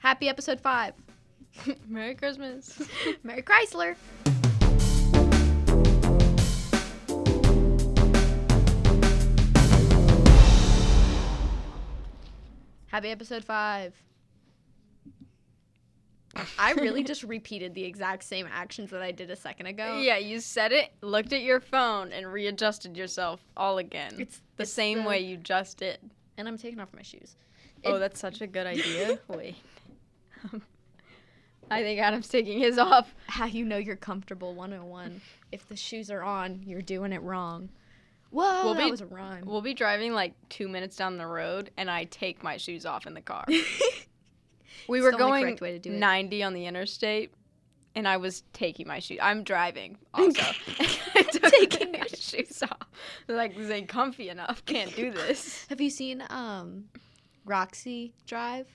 Happy episode 5. Merry Christmas. Merry Chrysler. Happy episode 5. I really just repeated the exact same actions that I did a second ago. Yeah, you said it, looked at your phone, and readjusted yourself all again. It's the same way you just did. And I'm taking off my shoes. Oh, that's such a good idea. Wait. I think Adam's taking his off. How you know you're comfortable 101. If the shoes are on, you're doing it wrong. Whoa, that was a rhyme. We'll be driving like 2 minutes down the road, and I take my shoes off in the car. We were going 90 on the interstate, and I was taking my shoes. I'm driving also. Taking my shoes off. Like, this ain't comfy enough. Can't do this. Have you seen Roxy drive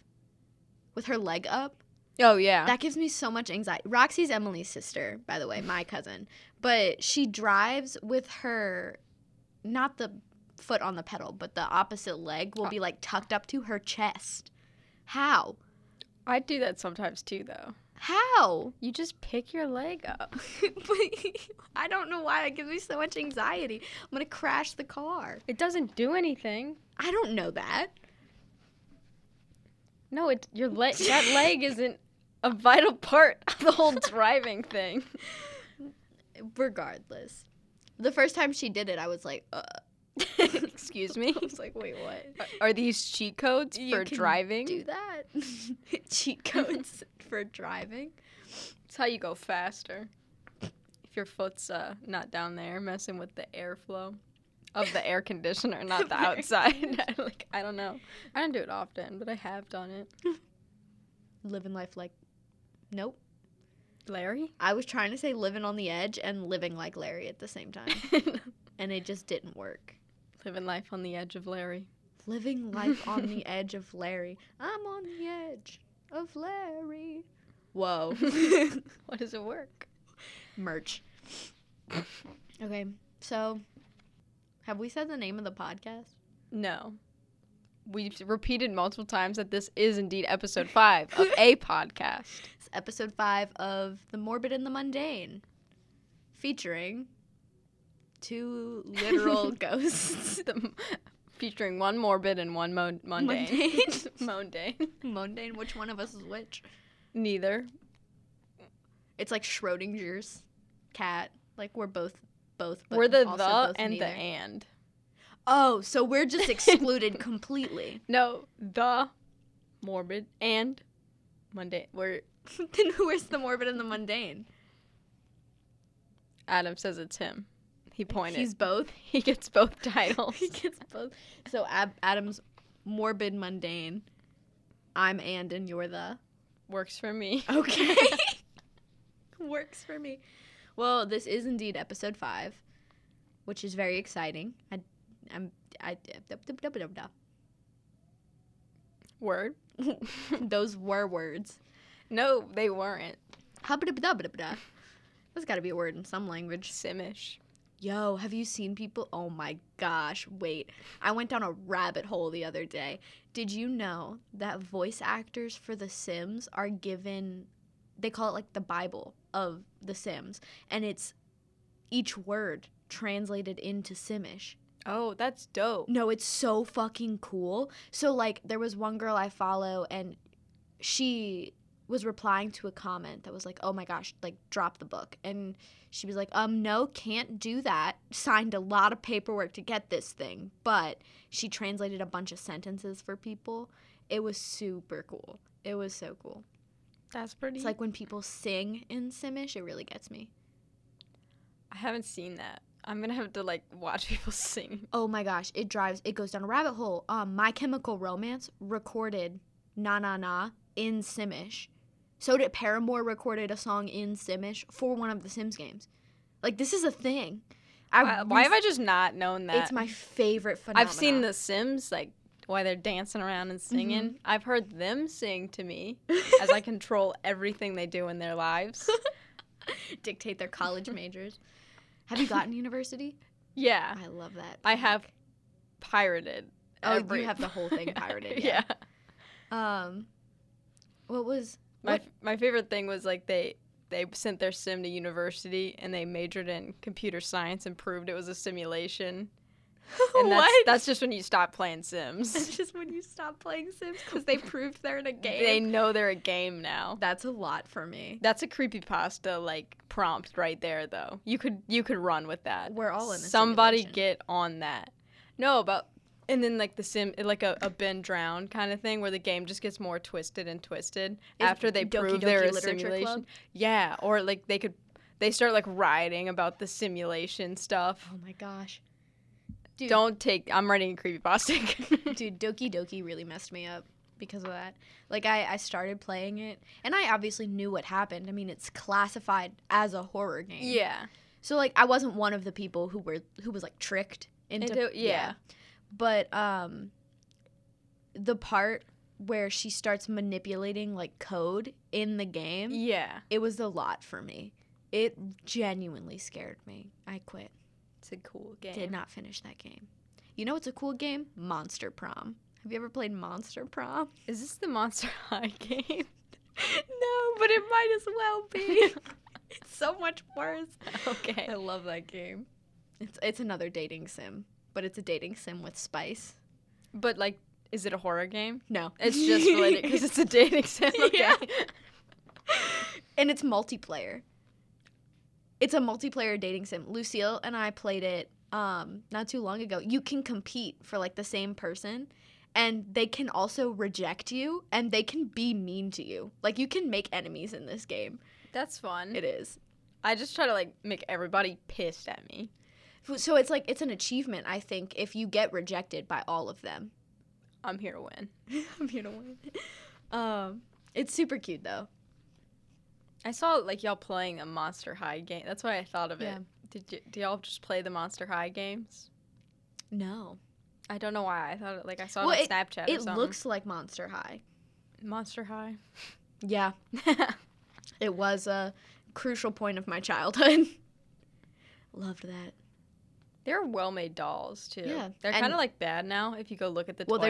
with her leg up? Oh, yeah. That gives me so much anxiety. Roxy's Emily's sister, by the way, my cousin. But she drives with her, not the foot on the pedal, but the opposite leg will be, like, tucked up to her chest. How? I do that sometimes, too, though. How? You just pick your leg up. I don't know why. That gives me so much anxiety. I'm going to crash the car. It doesn't do anything. I don't know that. No, that leg isn't a vital part of the whole driving thing. Regardless. The first time she did it, I was like, Excuse me? I was like, wait, what? Are these cheat codes for driving? You can do that. Cheat codes for driving? It's how you go faster. If your foot's not down there, messing with the airflow of the air conditioner, not the outside. Like, I don't know. I don't do it often, but I have done it. Living life like... Nope. Larry? I was trying to say living on the edge and living like Larry at the same time. And it just didn't work. Living life on the edge of Larry. Living life on the edge of Larry. I'm on the edge of Larry. Whoa. What does it work? Merch. Okay, so have we said the name of the podcast? No. We've repeated multiple times that this is indeed episode 5 of a podcast. It's episode 5 of The Morbid and the Mundane, featuring... two literal ghosts. Featuring one morbid and one mundane. Mundane. Which one of us is which? Neither. It's like Schrodinger's cat. Like we're both. But we're both and neither. The and. Oh, so we're just excluded completely. No, the morbid and mundane. We're then where's the morbid and the mundane? Adam says it's him. He pointed. He's both. He gets both titles. He gets both. So Adam's morbid mundane. I'm and you're the. Works for me. Okay. Works for me. Well, this is indeed episode 5, which is very exciting. Word. Those were words. No, they weren't. That's got to be a word in some language. Simlish. Yo, have you seen people? Oh my gosh, wait. I went down a rabbit hole the other day. Did you know that voice actors for The Sims are given, they call it like the Bible of The Sims, and it's each word translated into Simish. Oh, that's dope. No, it's so fucking cool. So like there was one girl I follow and she was replying to a comment that was like, oh my gosh, like, drop the book. And she was like, no, can't do that. Signed a lot of paperwork to get this thing. But she translated a bunch of sentences for people. It was super cool. It was so cool. That's pretty. It's like when people sing in Simish, it really gets me. I haven't seen that. I'm going to have to, like, watch people sing. Oh my gosh, it goes down a rabbit hole. My Chemical Romance recorded Na Na Na in Simish. So did Paramore recorded a song in Simish for one of the Sims games. Like, this is a thing. Why have I just not known that? It's my favorite phenomenon. I've seen the Sims, like, while they're dancing around and singing. Mm-hmm. I've heard them sing to me as I control everything they do in their lives. Dictate their college majors. Have you gotten university? Yeah. I love that. I have pirated. Oh, you have the whole thing pirated. Yeah. What was my favorite thing was like they sent their sim to university and they majored in computer science and proved it was a simulation. And that's just when you stop playing Sims. That's just when you stop playing Sims because they proved they're in a game. They know they're a game now. That's a lot for me. That's a creepypasta like prompt right there though. You could run with that. We're all in a somebody simulation. Get on that. No, but and then like the sim like a bend drown kind of thing where the game just gets more twisted and twisted after they prove they're a simulation. Club? Yeah, or like they start like writing about the simulation stuff. Oh my gosh. Dude. I'm writing a creepypasta. Dude, Doki Doki really messed me up because of that. Like, I started playing it, and I obviously knew what happened. I mean, it's classified as a horror game. Yeah. So, like, I wasn't one of the people who was like, tricked into yeah. But the part where she starts manipulating, like, code in the game. Yeah. It was a lot for me. It genuinely scared me. I quit. It's a cool game. Did not finish that game. You know what's a cool game? Monster Prom. Have you ever played Monster Prom? Is this the Monster High game? No, but it might as well be. It's so much worse. Okay. I love that game. It's another dating sim, but it's a dating sim with spice. But, like, is it a horror game? No. It's just related because it's a dating sim. Okay. Yeah. And it's multiplayer. It's a multiplayer dating sim. Lucille and I played it not too long ago. You can compete for, like, the same person, and they can also reject you, and they can be mean to you. Like, you can make enemies in this game. That's fun. It is. I just try to, like, make everybody pissed at me. So it's, like, it's an achievement, I think, if you get rejected by all of them. I'm here to win. I'm here to win. It's super cute, though. I saw, like, y'all playing a Monster High game. That's why I thought of it. Do y'all just play the Monster High games? No. I don't know why. I thought, I saw it on Snapchat or something. It looks like Monster High. Monster High? Yeah. It was a crucial point of my childhood. Loved that. They're well-made dolls, too. Yeah. They're kind of, like, bad now if you go look at the toy. Well, they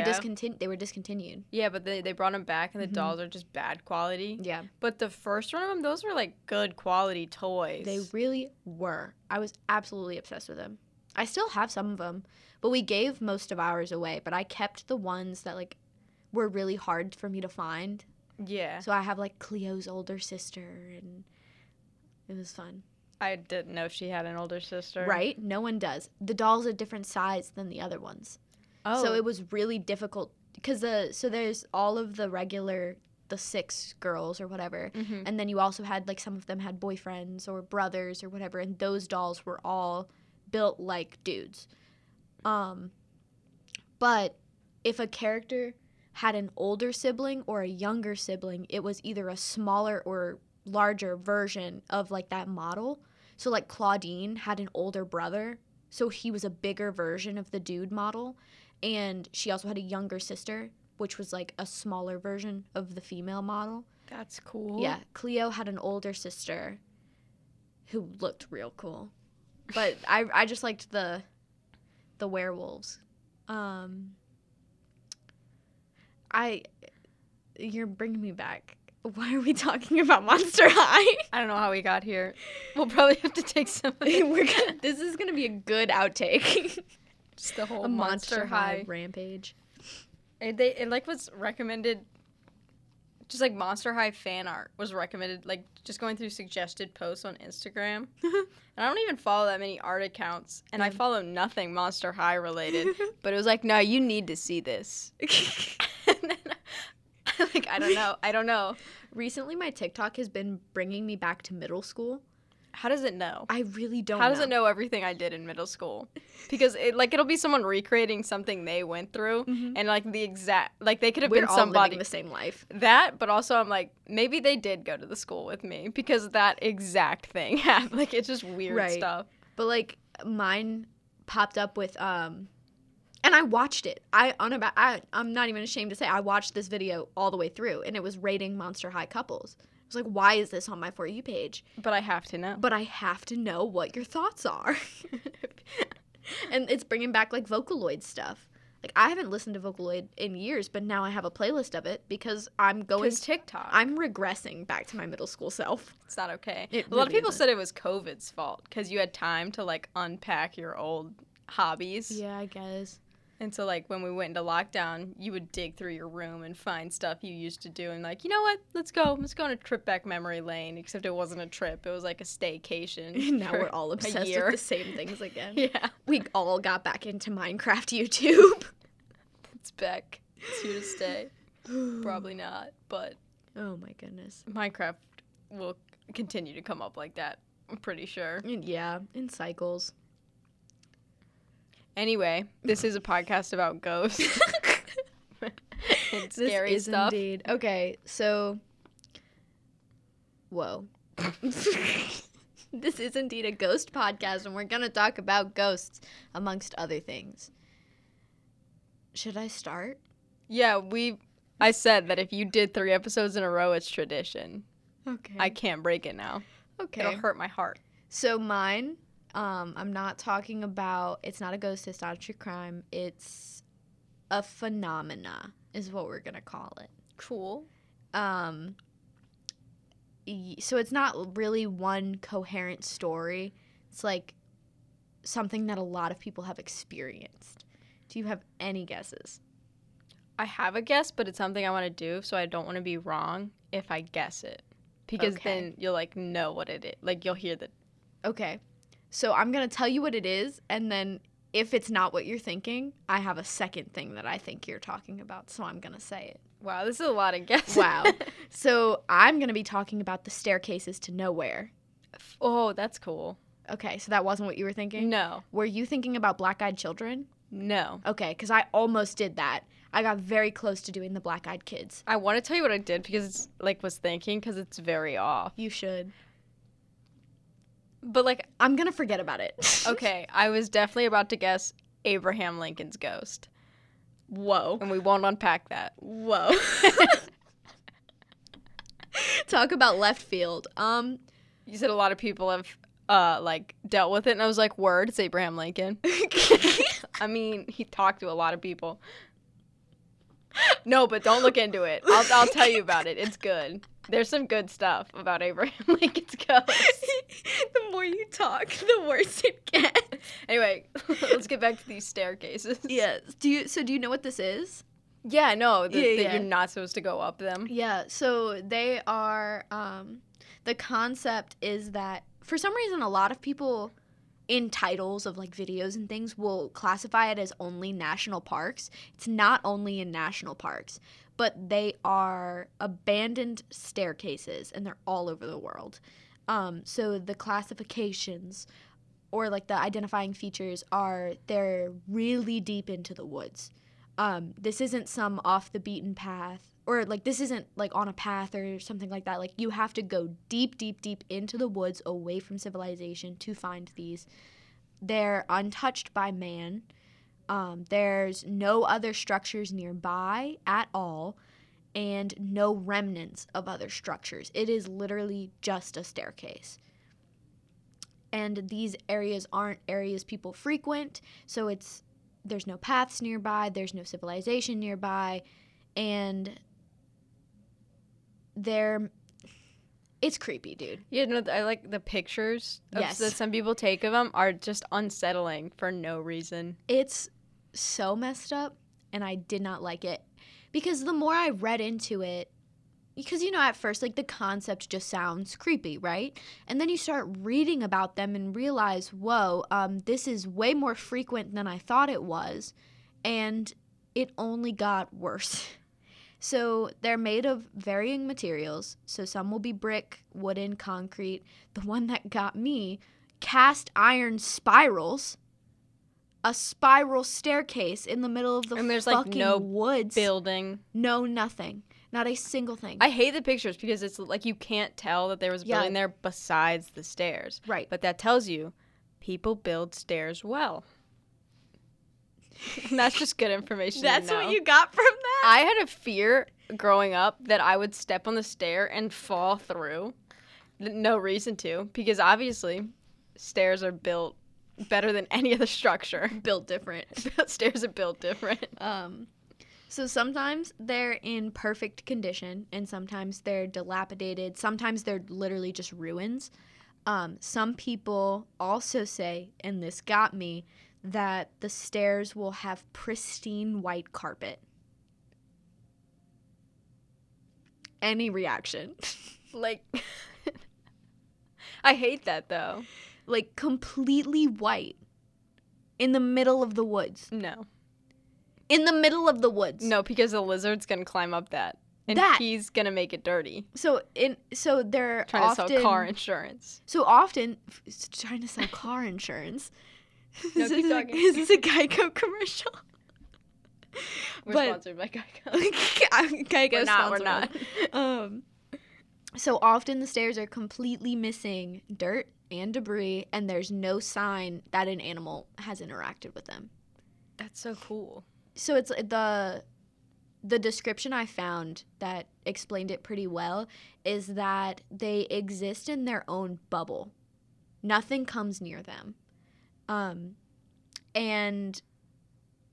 were discontinued. Yeah, but they brought them back, and the dolls are just bad quality. Yeah. But the first one of them, those were, like, good quality toys. They really were. I was absolutely obsessed with them. I still have some of them, but we gave most of ours away. But I kept the ones that, like, were really hard for me to find. Yeah. So I have, like, Cleo's older sister, and it was fun. I didn't know she had an older sister. Right? No one does. The doll's a different size than the other ones. Oh. So it was really difficult because there's all of the regular, the 6 girls or whatever, and then you also had, like, some of them had boyfriends or brothers or whatever, and those dolls were all built like dudes. But if a character had an older sibling or a younger sibling, it was either a smaller or larger version of, like, that model. So, like, Claudine had an older brother, so he was a bigger version of the dude model. And she also had a younger sister, which was, like, a smaller version of the female model. That's cool. Yeah. Cleo had an older sister who looked real cool. But I just liked the werewolves. You're bringing me back. Why are we talking about Monster High? I don't know how we got here. We'll probably have to take some. This is going to be a good outtake. Just the whole Monster High rampage. It was recommended. Just, like, Monster High fan art was recommended. Like, just going through suggested posts on Instagram. And I don't even follow that many art accounts. And I follow nothing Monster High related. But it was like, no, you need to see this. And then like, I don't know. Recently, my TikTok has been bringing me back to middle school. How does it know? I really don't know. How does it know everything I did in middle school? Because, it'll be someone recreating something they went through, and, like, the exact, like, they could have been somebody. We're all living the same life. That, but also I'm like, maybe they did go to the school with me, because that exact thing happened. Like, it's just weird stuff. But, like, mine popped up with, and I watched it. I'm not even ashamed to say I watched this video all the way through, and it was rating Monster High couples. I was like, why is this on my For You page? But I have to know what your thoughts are. And it's bringing back, like, Vocaloid stuff. Like, I haven't listened to Vocaloid in years, but now I have a playlist of it because I'm going... TikTok. I'm regressing back to my middle school self. It's not okay. It a really lot of people isn't. Said it was COVID's fault because you had time to, like, unpack your old hobbies. Yeah, I guess. And so, like, when we went into lockdown, you would dig through your room and find stuff you used to do and, like, you know what? Let's go on a trip back memory lane, except it wasn't a trip. It was, like, a staycation. Now we're all obsessed with the same things again. Yeah. We all got back into Minecraft YouTube. It's back. It's here to stay. Probably not, but... Oh, my goodness. Minecraft will continue to come up like that, I'm pretty sure. Yeah, in cycles. Anyway, this is a podcast about ghosts and scary this is stuff. Indeed. Okay, so, whoa. This is indeed a ghost podcast, and we're going to talk about ghosts, amongst other things. Should I start? Yeah, I said that if you did 3 episodes in a row, it's tradition. Okay. I can't break it now. Okay. It'll hurt my heart. So mine... I'm not talking about, it's not a ghost, it's not a true crime, it's a phenomena is what we're going to call it. Cool. So it's not really one coherent story. It's like something that a lot of people have experienced. Do you have any guesses? I have a guess, but it's something I want to do, so I don't want to be wrong if I guess it. Because then you'll, like, know what it is. Like, you'll hear the... Okay. So I'm going to tell you what it is, and then if it's not what you're thinking, I have a second thing that I think you're talking about, so I'm going to say it. Wow, this is a lot of guesses. Wow. So I'm going to be talking about the staircases to nowhere. Oh, that's cool. Okay, so that wasn't what you were thinking? No. Were you thinking about black-eyed children? No. Okay, because I almost did that. I got very close to doing the black-eyed kids. I want to tell you what I did because it's, like, was thinking because it's very off. You should. But, like, I'm going to forget about it. Okay, I was definitely about to guess Abraham Lincoln's ghost. Whoa. And we won't unpack that. Whoa. Talk about left field. You said a lot of people have, like, dealt with it, and I was like, word, it's Abraham Lincoln. I mean, he talked to a lot of people. No, but don't look into it. I'll tell you about it. It's good. There's some good stuff about Abraham Lincoln's ghost. The more you talk, the worse it gets. Anyway, let's get back to these staircases. Yes. Do you know what this is? Yeah, no, that you're not supposed to go up them. Yeah, so they are, the concept is that, for some reason, a lot of people in titles of, like, videos and things will classify it as only national parks. It's not only in national parks. But they are abandoned staircases, and they're all over the world. So the classifications or, like, the identifying features are they're really deep into the woods. This isn't some off-the-beaten path or, like, this isn't, like, on a path or something like that. Like, you have to go deep, deep, deep into the woods away from civilization to find these. They're untouched by man. There's no other structures nearby at all and no remnants of other structures. It is literally just a staircase. And these areas aren't areas people frequent, so there's no paths nearby, there's no civilization nearby, and it's creepy, dude. Yeah, no, I like the pictures that some people take of them are just unsettling for no reason. It's so messed up, and I did not like it. Because the more I read into it, because, you know, at first, like, the concept just sounds creepy, right? And then you start reading about them and realize, whoa, this is way more frequent than I thought it was, and it only got worse. So they're made of varying materials. So some will be brick, wooden, concrete. The one that got me, cast iron spirals. A spiral staircase in the middle of the and there's fucking like no woods. Building. No nothing. Not a single thing. I hate the pictures because it's like you can't tell that there was a building there besides the stairs. Right. But that tells you people build stairs well. That's just good information. That's what you got from that? I had a fear growing up that I would step on the stair and fall through. No reason to, because obviously stairs are built better than any other structure. Built different. Stairs are built different. So sometimes they're in perfect condition, and sometimes they're dilapidated. Sometimes they're literally just ruins. Some people also say, and this got me, that the stairs will have pristine white carpet. Any reaction? Like, I hate that, though. Like, completely white in the middle of the woods. No. In the middle of the woods. No, because the lizard's going to climb up that. And he's going to make it dirty. So they're trying to sell car insurance. So often, trying to sell car insurance. No, is this a Geico commercial? We're sponsored by Geico. Geico's sponsored. We're not. So often the stairs are completely missing dirt and debris, and there's no sign that an animal has interacted with them. That's so cool. So it's the description I found that explained it pretty well is that they exist in their own bubble. Nothing comes near them. And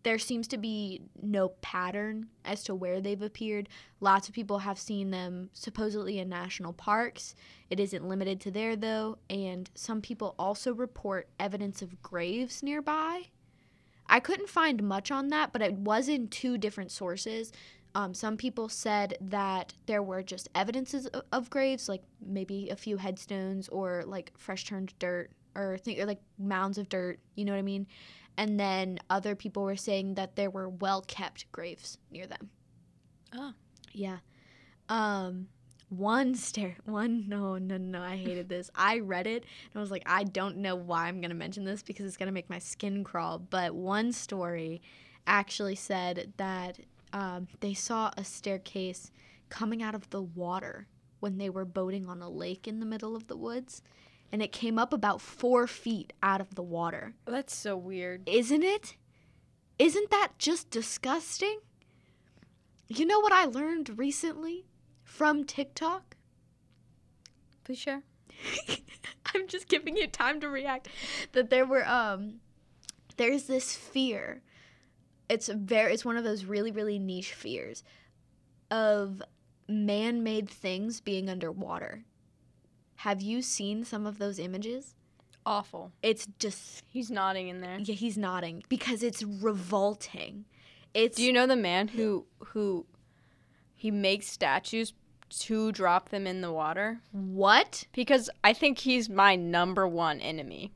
there seems to be no pattern as to where they've appeared. Lots of people have seen them supposedly in national parks. It isn't limited to there, though. And some people also report evidence of graves nearby. I couldn't find much on that, but it was in two different sources. Some people said that there were just evidences of graves, like maybe a few headstones or like fresh turned dirt or like mounds of dirt, you know what I mean? And then other people were saying that there were well-kept graves near them. Oh. Yeah. I hated this. I read it, and I was like, I don't know why I'm going to mention this because it's going to make my skin crawl, but one story actually said that they saw a staircase coming out of the water when they were boating on a lake in the middle of the woods, and it came up about 4 feet out of the water. That's so weird. Isn't it? Isn't that just disgusting? You know what I learned recently from TikTok? Please share. I'm just giving you time to react. That there were, there's this fear. It's one of those really, really niche fears of man-made things being underwater. Have you seen some of those images? Awful. It's just... He's nodding in there. Yeah, he's nodding because it's revolting. It's... Do you know the man who he makes statues to drop them in the water? What? Because I think he's my number one enemy.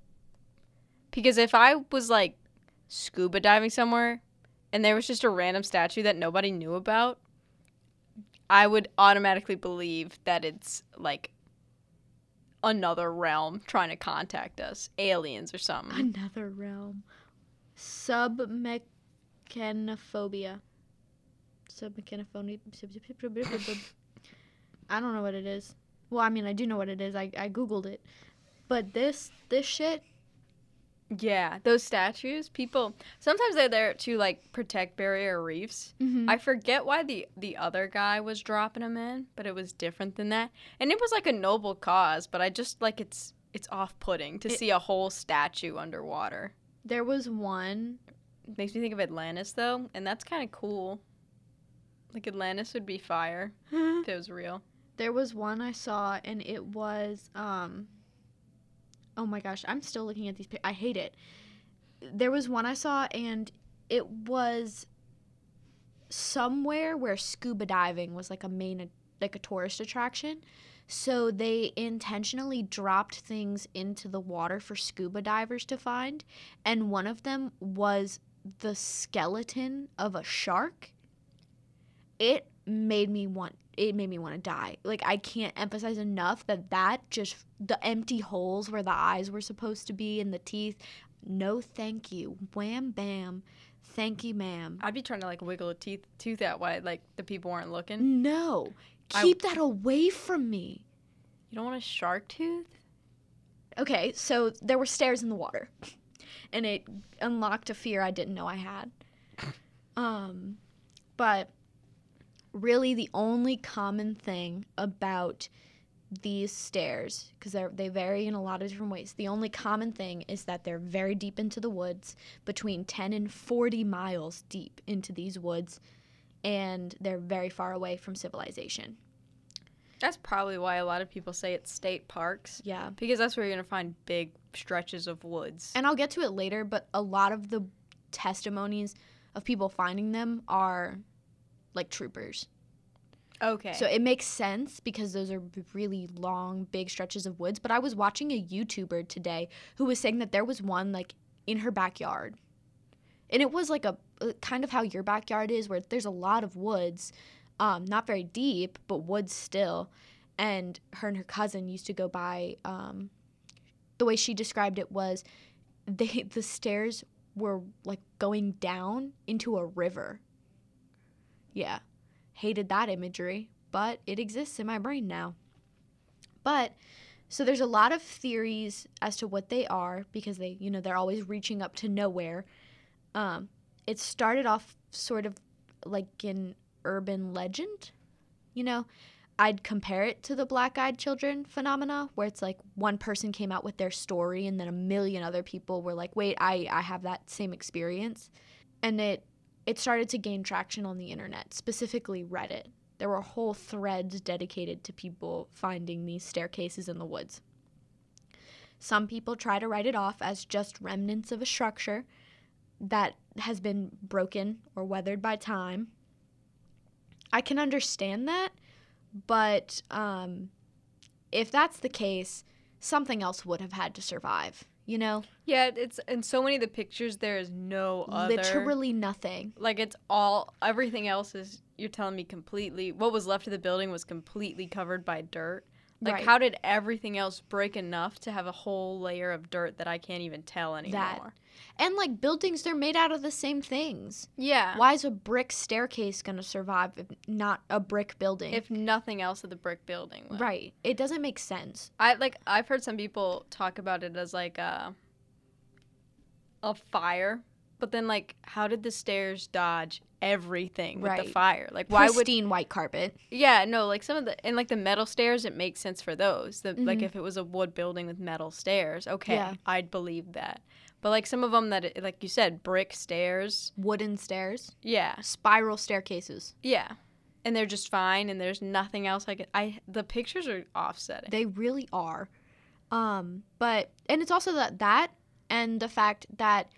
Because if I was, like, scuba diving somewhere and there was just a random statue that nobody knew about, I would automatically believe that it's, like, another realm trying to contact us. Aliens or something. Another realm. Submechanophobia. I don't know what it is. Well, I mean, I do know what it is. I Googled it. But this shit. Yeah, those statues, people, sometimes they're there to, like, protect barrier reefs. Mm-hmm. I forget why the other guy was dropping them in, but it was different than that. And it was, like, a noble cause, but I just, like, it's off-putting to see a whole statue underwater. There was one. It makes me think of Atlantis, though, and that's kind of cool. Like, Atlantis would be fire if it was real. There was one I saw, and it was, oh my gosh, I'm still looking at these pictures. I hate it. There was one I saw, and it was somewhere where scuba diving was like a main, like a tourist attraction. So they intentionally dropped things into the water for scuba divers to find. And one of them was the skeleton of a shark. It made me want to die. Like, I can't emphasize enough that just the empty holes where the eyes were supposed to be and the teeth. No, thank you. Wham, bam. Thank you, ma'am. I'd be trying to, like, wiggle a tooth out while, like, the people aren't looking. No. Keep that away from me. You don't want a shark tooth? Okay, so there were stairs in the water. And it unlocked a fear I didn't know I had. But... Really, the only common thing about these stairs, because they vary in a lot of different ways. The only common thing is that they're very deep into the woods, between 10 and 40 miles deep into these woods, and they're very far away from civilization. That's probably why a lot of people say it's state parks. Yeah. Because that's where you're going to find big stretches of woods. And I'll get to it later, but a lot of the testimonies of people finding them are, like, troopers. Okay. So it makes sense because those are really long, big stretches of woods. But I was watching a YouTuber today who was saying that there was one, like, in her backyard. And it was, like, a kind of how your backyard is, where there's a lot of woods, not very deep, but woods still. And her cousin used to go by. The way she described it was the stairs were, like, going down into a river. Yeah. Hated that imagery, but it exists in my brain now. But so there's a lot of theories as to what they are, because they, you know, they're always reaching up to nowhere. It started off sort of like an urban legend. You know, I'd compare it to the black-eyed children phenomena, where it's like one person came out with their story and then a million other people were like, wait, I have that same experience. And it started to gain traction on the internet, specifically Reddit. There were whole threads dedicated to people finding these staircases in the woods. Some people try to write it off as just remnants of a structure that has been broken or weathered by time. I can understand that, but if that's the case, something else would have had to survive. You know? Yeah, it's in so many of the pictures, there is no other. Literally nothing. Like, it's all, everything else is, you're telling me completely, what was left of the building was completely covered by dirt. Like, right. How did everything else break enough to have a whole layer of dirt that I can't even tell anymore? That. And, like, buildings, they're made out of the same things. Yeah. Why is a brick staircase going to survive if not a brick building? If nothing else of the brick building. Left. Right. It doesn't make sense. I've heard some people talk about it as, like, a fire. But then, like, how did the stairs dodge everything with the fire? Like, why would pristine white carpet? Yeah, no, like some of the, and like the metal stairs, it makes sense for those. Like if it was a wood building with metal stairs, okay, yeah. I'd believe that. But like some of them that, like you said, brick stairs, wooden stairs, yeah, spiral staircases, yeah, and they're just fine. And there's nothing else I can. The pictures are offsetting. They really are, but it's also that and the fact that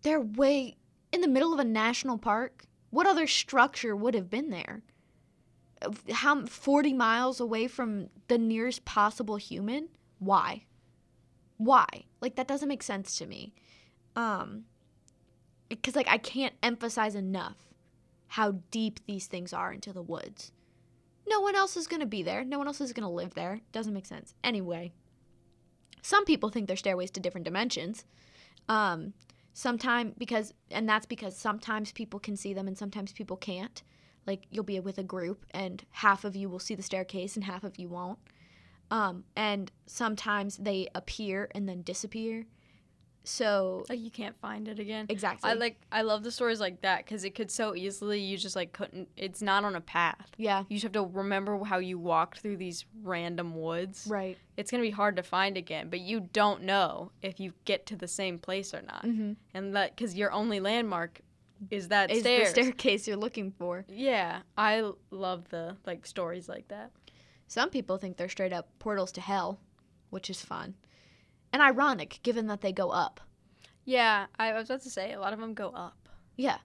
they're way in the middle of a national park. What other structure would have been there? How 40 miles away from the nearest possible human? Why? Like, that doesn't make sense to me. Because, like, I can't emphasize enough how deep these things are into the woods. No one else is going to be there. No one else is going to live there. Doesn't make sense. Anyway, some people think they're stairways to different dimensions. Sometimes sometimes people can see them and sometimes people can't. Like, you'll be with a group and half of you will see the staircase and half of you won't. And sometimes they appear and then disappear. So, like, you can't find it again. Exactly. I love the stories like that, because it could so easily, you just, like, couldn't, it's not on a path. Yeah. You just have to remember how you walked through these random woods. Right. It's going to be hard to find again, but you don't know if you get to the same place or not. Mm-hmm. And that, because your only landmark is that stairs. It's the staircase you're looking for. Yeah. I love the, like, stories like that. Some people think they're straight up portals to hell, which is fun. And ironic, given that they go up. Yeah, I was about to say, a lot of them go up. Yeah,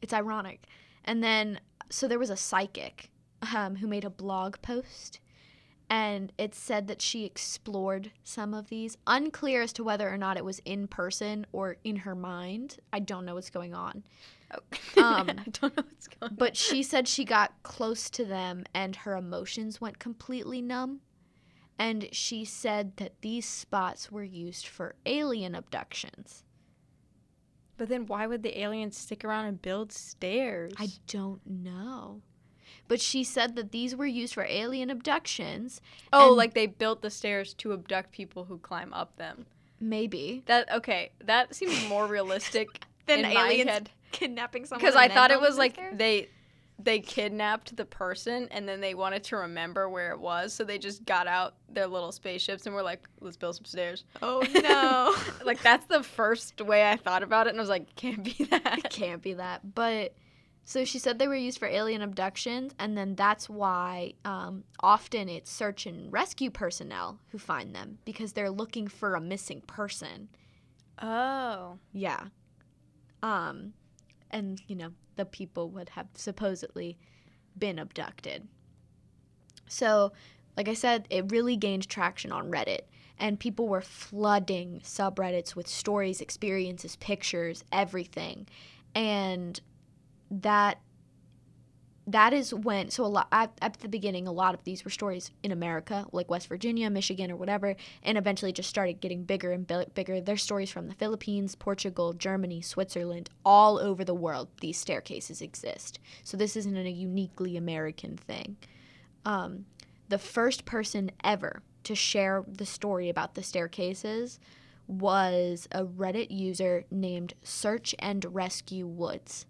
it's ironic. And then, so there was a psychic who made a blog post, and it said that she explored some of these. Unclear as to whether or not it was in person or in her mind. I don't know what's going on. Oh. I don't know what's going on. But she said she got close to them, and her emotions went completely numb. And she said that these spots were used for alien abductions. But then why would the aliens stick around and build stairs? I don't know. But she said that these were used for alien abductions. Oh, like they built the stairs to abduct people who climb up them. Maybe. That seems more realistic than in aliens my head. Kidnapping someone. Because I thought it was like they they kidnapped the person and then they wanted to remember where it was, so they just got out their little spaceships and were like, let's build some stairs. Oh, no. Like, that's the first way I thought about it, and I was like, can't be that. It can't be that. But so she said they were used for alien abductions, and then that's why often it's search and rescue personnel who find them, because they're looking for a missing person. Oh. Yeah. And, you know, the people would have supposedly been abducted. So, like I said, it really gained traction on Reddit, and people were flooding subreddits with stories, experiences, pictures, everything. And that is when, so a lot, at the beginning, a lot of these were stories in America, like West Virginia, Michigan, or whatever, and eventually just started getting bigger and bigger. There's stories from the Philippines, Portugal, Germany, Switzerland, all over the world, these staircases exist. So this isn't a uniquely American thing. The first person ever to share the story about the staircases was a Reddit user named Search and Rescue Woods.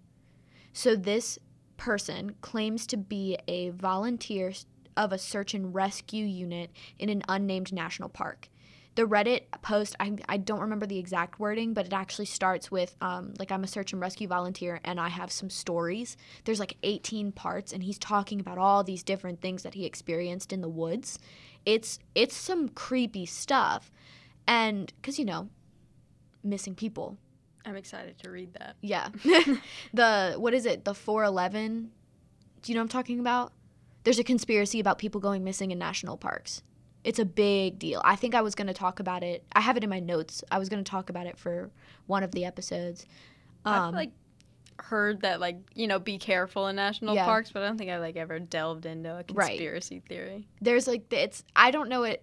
So this person claims to be a volunteer of a search and rescue unit in an unnamed national park. The Reddit post, I don't remember the exact wording, but it actually starts with, like, I'm a search and rescue volunteer and I have some stories. There's like 18 parts, and he's talking about all these different things that he experienced in the woods. It's some creepy stuff, and because, you know, missing people. I'm excited to read that. Yeah. What is it? The 411? Do you know what I'm talking about? There's a conspiracy about people going missing in national parks. It's a big deal. I think I was going to talk about it. I have it in my notes. I was going to talk about it for one of the episodes. I've, heard that, be careful in national parks, but I don't think I, ever delved into a conspiracy theory. There's, I don't know it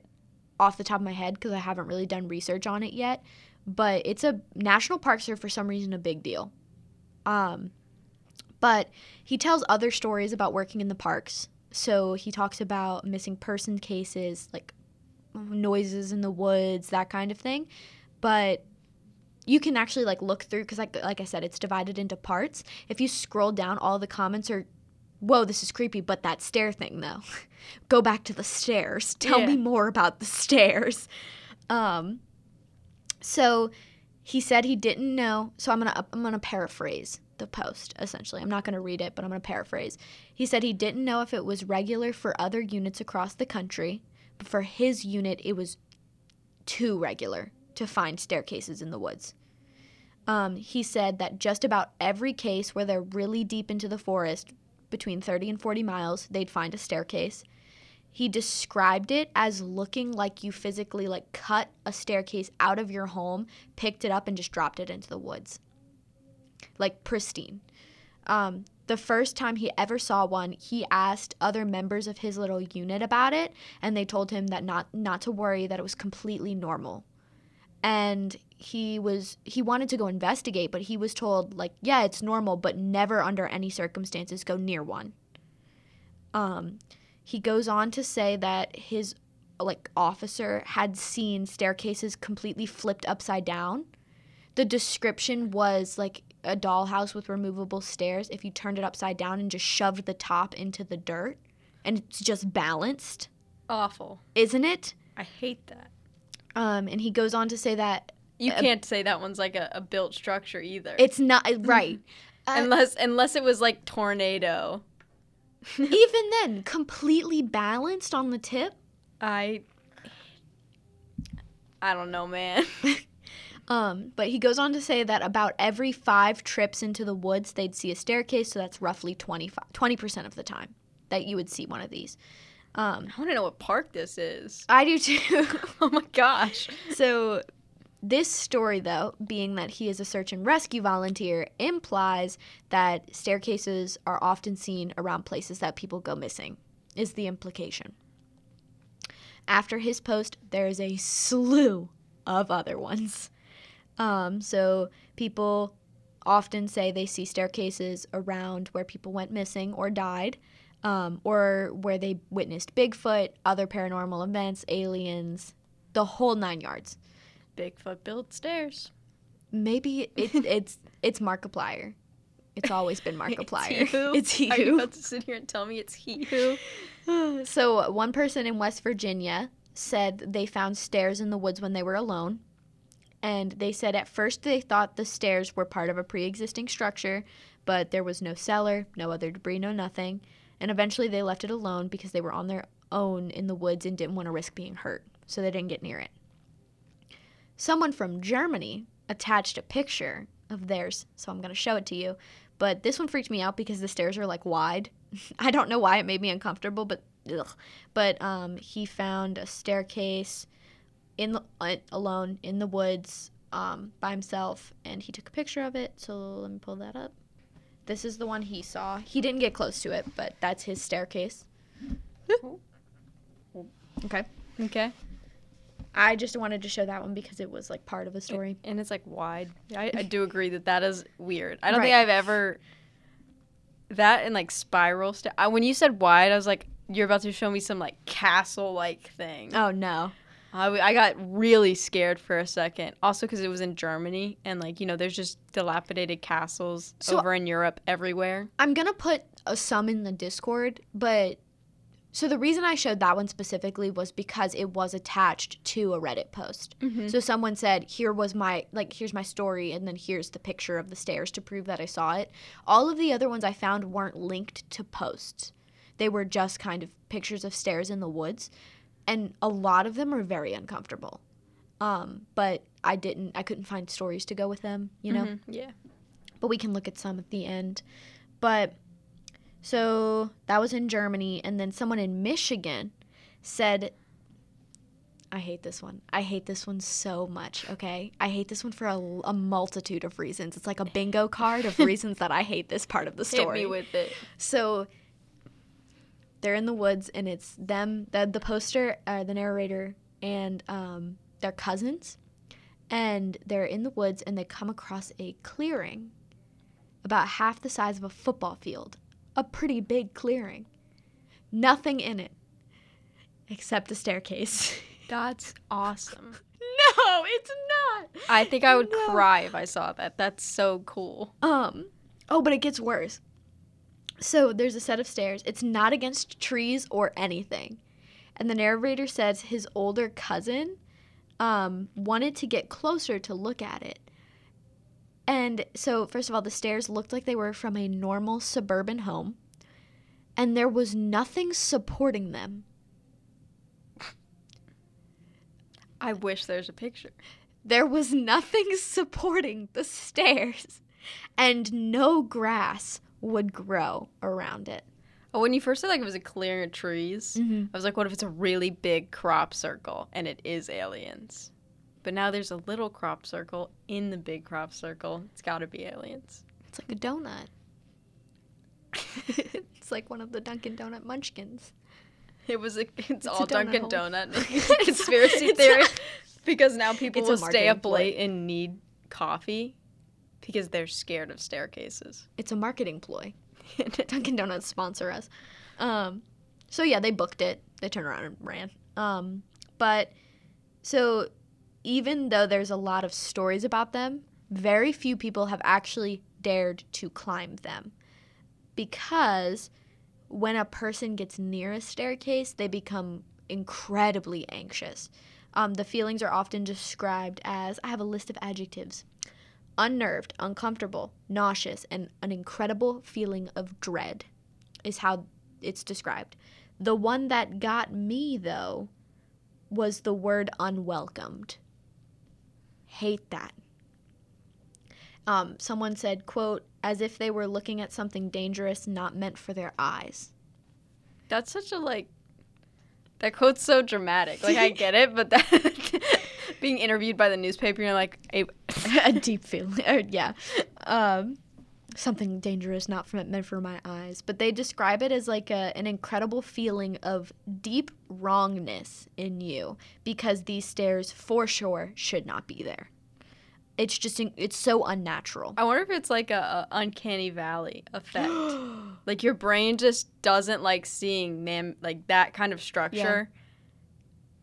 off the top of my head because I haven't really done research on it yet, but national parks are for some reason a big deal. But he tells other stories about working in the parks. So he talks about missing person cases, noises in the woods, that kind of thing. But you can actually, look through, because, like I said, it's divided into parts. If you scroll down, all the comments are, whoa, this is creepy, but that stair thing, though. Go back to the stairs. Tell me more about the stairs. So he said he didn't know. So I'm gonna paraphrase the post, essentially. I'm not going to read it, but I'm going to paraphrase. He said he didn't know if it was regular for other units across the country, but for his unit, it was too regular to find staircases in the woods. He said that just about every case where they're really deep into the forest, between 30 and 40 miles, they'd find a staircase. He described it as looking like you physically, cut a staircase out of your home, picked it up, and just dropped it into the woods. Pristine. The first time he ever saw one, he asked other members of his little unit about it, and they told him that not to worry, that it was completely normal. And he wanted to go investigate, but he was told, yeah, it's normal, but never under any circumstances go near one. He goes on to say that his, officer had seen staircases completely flipped upside down. The description was, a dollhouse with removable stairs if you turned it upside down and just shoved the top into the dirt. And it's just balanced. Awful. Isn't it? I hate that. And he goes on to say that... You can't say that one's, a built structure either. It's not... Right. Unless it was, tornado... Even then, completely balanced on the tip? I don't know, man. But he goes on to say that about every 5 trips into the woods, they'd see a staircase, so that's roughly 20% of the time that you would see one of these. I want to know what park this is. I do, too. Oh, my gosh. So this story, though, being that he is a search and rescue volunteer, implies that staircases are often seen around places that people go missing, is the implication. After his post, there is a slew of other ones. So people often say they see staircases around where people went missing or died, or where they witnessed Bigfoot, other paranormal events, aliens, the whole 9 yards. Bigfoot built stairs. Maybe it's Markiplier. It's always been Markiplier. It's he who? Are you about to sit here and tell me it's he who? So one person in West Virginia said they found stairs in the woods when they were alone. And they said at first they thought the stairs were part of a pre-existing structure, but there was no cellar, no other debris, no nothing. And eventually they left it alone because they were on their own in the woods and didn't want to risk being hurt. So they didn't get near it. Someone from Germany attached a picture of theirs, so I'm going to show it to you. But this one freaked me out because the stairs are, like, wide. I don't know why. It made me uncomfortable, but ugh. But he found a staircase alone in the woods by himself, and he took a picture of it. So let me pull that up. This is the one he saw. He didn't get close to it, but that's his staircase. Okay. Okay. I just wanted to show that one because it was, like, part of a story. And it's, like, wide. I do agree that is weird. I don't think I've ever... That and, like, spiral stuff. When you said wide, I was like, you're about to show me some, like, castle-like thing. Oh, no. I got really scared for a second. Also because it was in Germany. And, like, you know, there's just dilapidated castles over in Europe everywhere. I'm going to put some in the Discord, but... So the reason I showed that one specifically was because it was attached to a Reddit post. Mm-hmm. So someone said, here's my story, and then here's the picture of the stairs to prove that I saw it. All of the other ones I found weren't linked to posts. They were just kind of pictures of stairs in the woods, and a lot of them are very uncomfortable. But I couldn't find stories to go with them, you know? Mm-hmm. Yeah. But we can look at some at the end. But... So that was in Germany, and then someone in Michigan said, I hate this one. I hate this one so much, okay? I hate this one for a multitude of reasons. It's like a bingo card of reasons that I hate this part of the story. Hit me with it. So they're in the woods, and it's them, the poster, the narrator, and their cousins, and they're in the woods, and they come across a clearing about half the size of a football field. A pretty big clearing. Nothing in it except a staircase. That's awesome. No, it's not. I think I would cry if I saw that. That's so cool. But it gets worse. So there's a set of stairs. It's not against trees or anything. And the narrator says his older cousin wanted to get closer to look at it. And so, first of all, the stairs looked like they were from a normal suburban home, and there was nothing supporting them. I wish there's a picture. There was nothing supporting the stairs, and no grass would grow around it. Oh, when you first said, like, it was a clearing of trees, mm-hmm. I was like, what if it's a really big crop circle, and it is aliens? But now there's a little crop circle in the big crop circle. It's got to be aliens. It's like a donut. It's like one of the Dunkin' Donut munchkins. It's all Dunkin' Donut conspiracy theory. Because now people will stay up late and need coffee because they're scared of staircases. It's a marketing ploy. Dunkin' Donuts sponsor us. So, yeah, they booked it. They turned around and ran. So... Even though there's a lot of stories about them, very few people have actually dared to climb them. Because when a person gets near a staircase, they become incredibly anxious. The feelings are often described as, I have a list of adjectives, unnerved, uncomfortable, nauseous, and an incredible feeling of dread is how it's described. The one that got me, though, was the word unwelcomed. Hate that. Someone said, quote, as if they were looking at something dangerous not meant for their eyes. That's such a, like, that quote's so dramatic. Like, I get it, but that being interviewed by the newspaper, you're like, a deep feeling. Yeah. Something dangerous not meant for my eyes. But they describe it as, like, an incredible feeling of deep wrongness in you because these stairs for sure should not be there. It's just it's so unnatural. I wonder if it's like a uncanny valley effect. Like your brain just doesn't like seeing that kind of structure.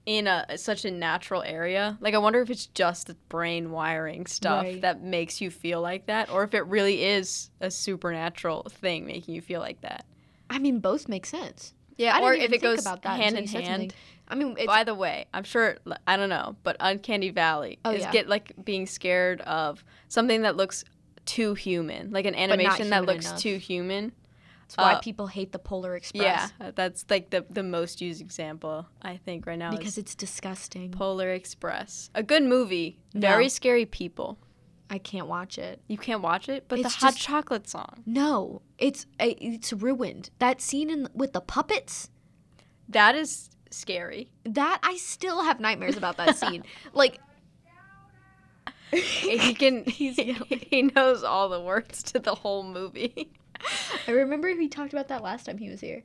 Yeah. in such a natural area. Like, I wonder if it's just the brain wiring stuff that makes you feel like that, or if it really is a supernatural thing making you feel like that. I mean, both make sense. Yeah, or if it goes hand in hand. I mean, by the way, I'm sure, I don't know, but Uncanny Valley is being scared of something that looks too human, like an animation that looks too human. That's why people hate the Polar Express. Yeah, that's like the most used example, I think, right now. Because it's disgusting. Polar Express. A good movie. No. Very scary people. I can't watch it. You can't watch it? But it's the Hot Chocolate song. No. It's ruined. That scene with the puppets? That is scary. That, I still have nightmares about that scene. Like... He knows all the words to the whole movie. I remember we talked about that last time he was here.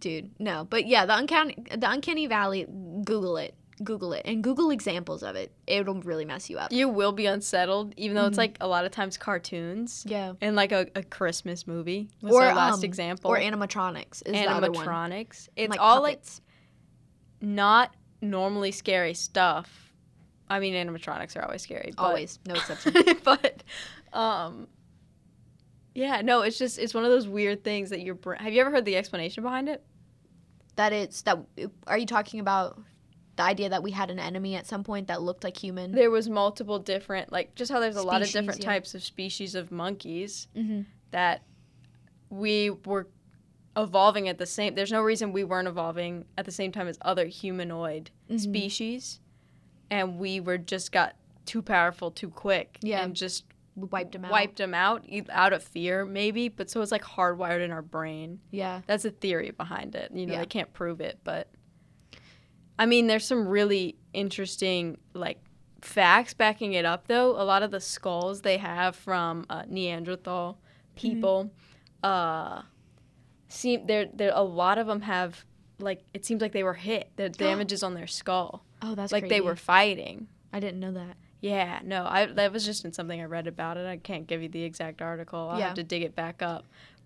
Dude, no. But yeah, the Uncanny Valley, Google it. Google it. And Google examples of it. It'll really mess you up. You will be unsettled, even though it's like a lot of times cartoons. Yeah. And like a Christmas movie was our last example. Or animatronics is the other one. Animatronics. It's like all puppets. Like not normally scary stuff. I mean, animatronics are always scary. But, always. No exception. But... yeah, no, it's just, it's one of those weird things that your brain... Have you ever heard the explanation behind it? Are you talking about the idea that we had an enemy at some point that looked like human? There was multiple different, like, just how there's a lot of different types of species of monkeys that we were evolving at the same... There's no reason we weren't evolving at the same time as other humanoid species, and we were just got too powerful too quick and just... Wiped them out, out of fear, maybe. But so it's like hardwired in our brain. Yeah. That's a theory behind it. You know, they can't prove it. But I mean, there's some really interesting, like, facts backing it up, though. A lot of the skulls they have from Neanderthal people, seem there a lot of them have, like, it seems like they were hit. The damages on their skull. Oh, that's like crazy. They were fighting. I didn't know that. Yeah, no, that was just in something I read about it. I can't give you the exact article. I'll have to dig it back up.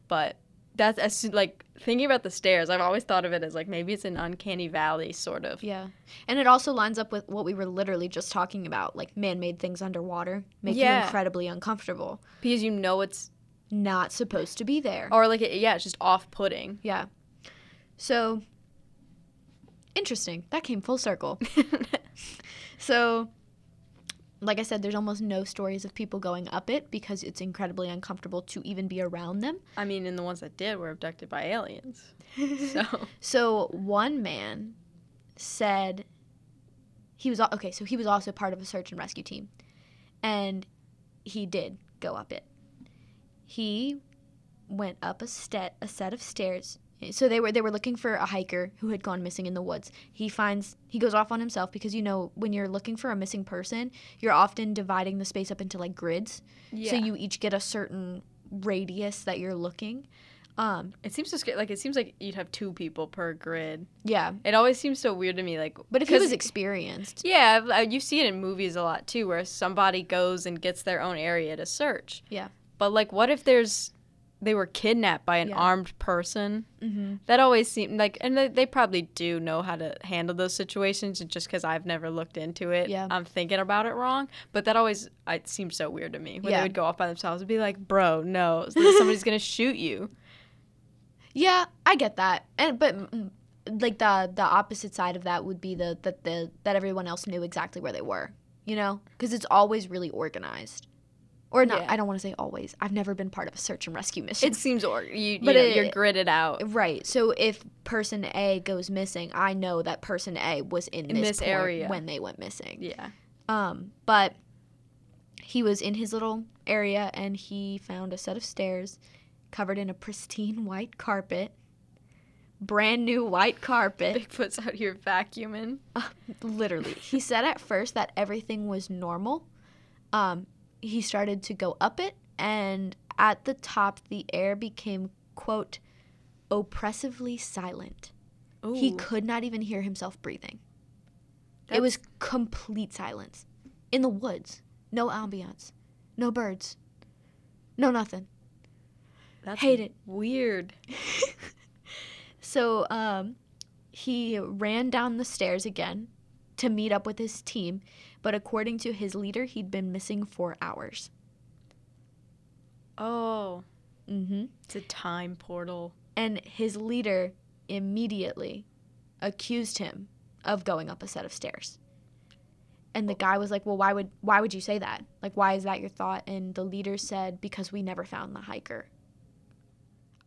But that's, like, thinking about the stairs, I've always thought of it as, like, maybe it's an Uncanny Valley, sort of. Yeah. And it also lines up with what we were literally just talking about, like, man-made things underwater make you incredibly uncomfortable. Because you know it's... not supposed to be there. Or, like, it's just off-putting. Yeah. So, interesting. That came full circle. So... like I said, there's almost no stories of people going up it because it's incredibly uncomfortable to even be around them. I mean, and the ones that did were abducted by aliens. So one man said he was also part of a search and rescue team. And he did go up it. He went up a set of stairs. So they were looking for a hiker who had gone missing in the woods. He goes off on himself because, you know, when you're looking for a missing person, you're often dividing the space up into, like, grids. Yeah. So you each get a certain radius that you're looking. It seems like you'd have two people per grid. Yeah. It always seems so weird to me, like... But if he was experienced. Yeah, you see it in movies a lot, too, where somebody goes and gets their own area to search. Yeah. But, like, what if they were kidnapped by an armed person? That always seemed like, and they probably do know how to handle those situations, and just because I've never looked into it, I'm thinking about it wrong, but that always seemed so weird to me, when they would go off by themselves and be like, bro, no, somebody's gonna shoot you. Yeah, I get that, but like the opposite side of that would be that everyone else knew exactly where they were, you know, because it's always really organized. Or not, I don't want to say always. I've never been part of a search and rescue mission. It seems you're gridded out. Right. So if person A goes missing, I know that person A was in this area when they went missing. Yeah. But he was in his little area, and he found a set of stairs covered in a pristine white carpet. Brand new white carpet. Bigfoot's out here vacuuming. Literally. He said at first that everything was normal. He started to go up it, and at the top, the air became, quote, oppressively silent. Ooh. He could not even hear himself breathing. It was complete silence. In the woods. No ambiance. No birds. No nothing. That's weird. So He ran down the stairs again to meet up with his team, but according to his leader, he'd been missing 4 hours. Oh. Mm-hmm. It's a time portal. And his leader immediately accused him of going up a set of stairs. And the guy was like, well, why would you say that? Like, why is that your thought? And the leader said, because we never found the hiker.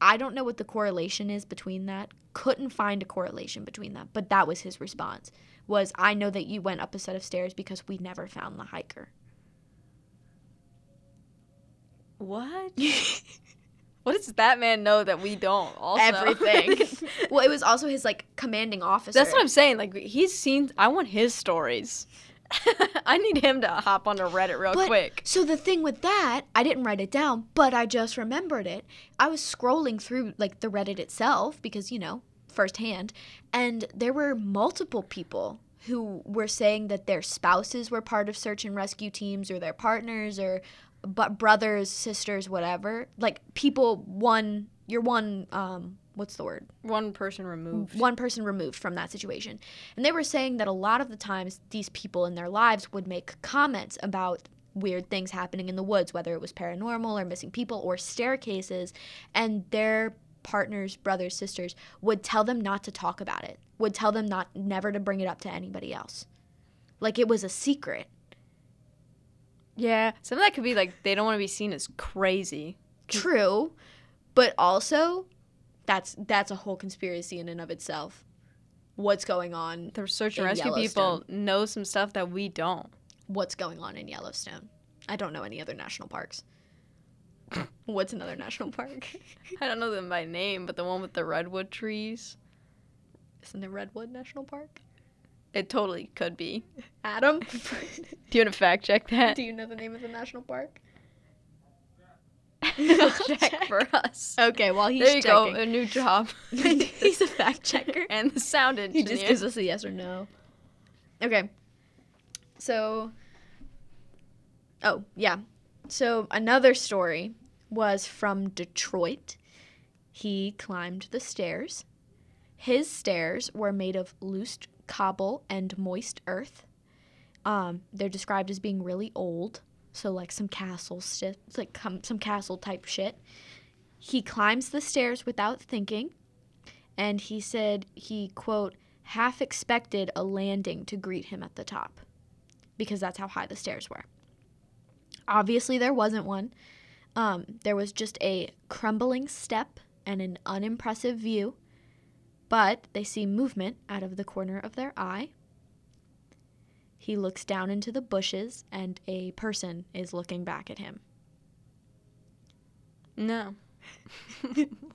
I don't know what the correlation is between that. Couldn't find a correlation between that, but that was his response, was, I know that you went up a set of stairs because we never found the hiker. What? What does that man know that we don't also? Everything. Well, it was also his, like, commanding officer. That's what I'm saying. Like, he's seen... I want his stories. I need him to hop onto Reddit real quick. So the thing with that, I didn't write it down, but I just remembered it. I was scrolling through, like, the Reddit itself because, you know, firsthand, and there were multiple people who were saying that their spouses were part of search and rescue teams or their partners or... But brothers, sisters, whatever, like people, one person removed. One person removed from that situation. And they were saying that a lot of the times these people in their lives would make comments about weird things happening in the woods, whether it was paranormal or missing people or staircases, and their partners, brothers, sisters would tell them not to talk about it, would tell them never to bring it up to anybody else. Like it was a secret. Yeah, some of that could be, like, they don't want to be seen as crazy. True, but also, that's a whole conspiracy in and of itself. What's going on? The search and rescue people know some stuff that we don't. What's going on in Yellowstone? I don't know any other national parks. What's another national park? I don't know them by name, but the one with the redwood trees. Isn't it Redwood National Park? It totally could be. Adam? Do you want to fact check that? Do you know the name of the national park? Check for us. Okay, well, he's checking. There you go, a new job. He's a fact checker. And the sound engineer. He just gives us a yes or no. Okay. So another story was from Detroit. He climbed the stairs. His stairs were made of loose cobble and moist earth. They're described as being really old, so like some castle shit, like some castle type shit. He climbs the stairs without thinking, and he said he, quote, half expected a landing to greet him at the top, because that's how high the stairs were. Obviously there wasn't one. There was just a crumbling step and an unimpressive view. But they see movement out of the corner of their eye. He looks down into the bushes, and a person is looking back at him. No.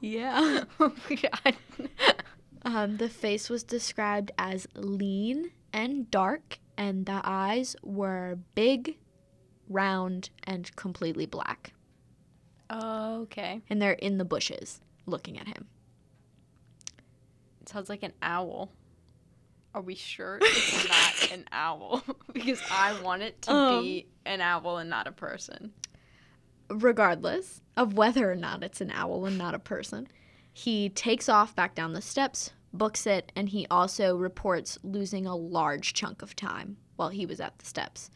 Yeah. Oh, my God. The face was described as lean and dark, and the eyes were big, round, and completely black. Oh, okay. And they're in the bushes looking at him. It sounds like an owl. Are we sure it's not an owl? Because I want it to be an owl and not a person. Regardless of whether or not it's an owl and not a person, he takes off back down the steps, books it, and he also reports losing a large chunk of time while he was at the steps.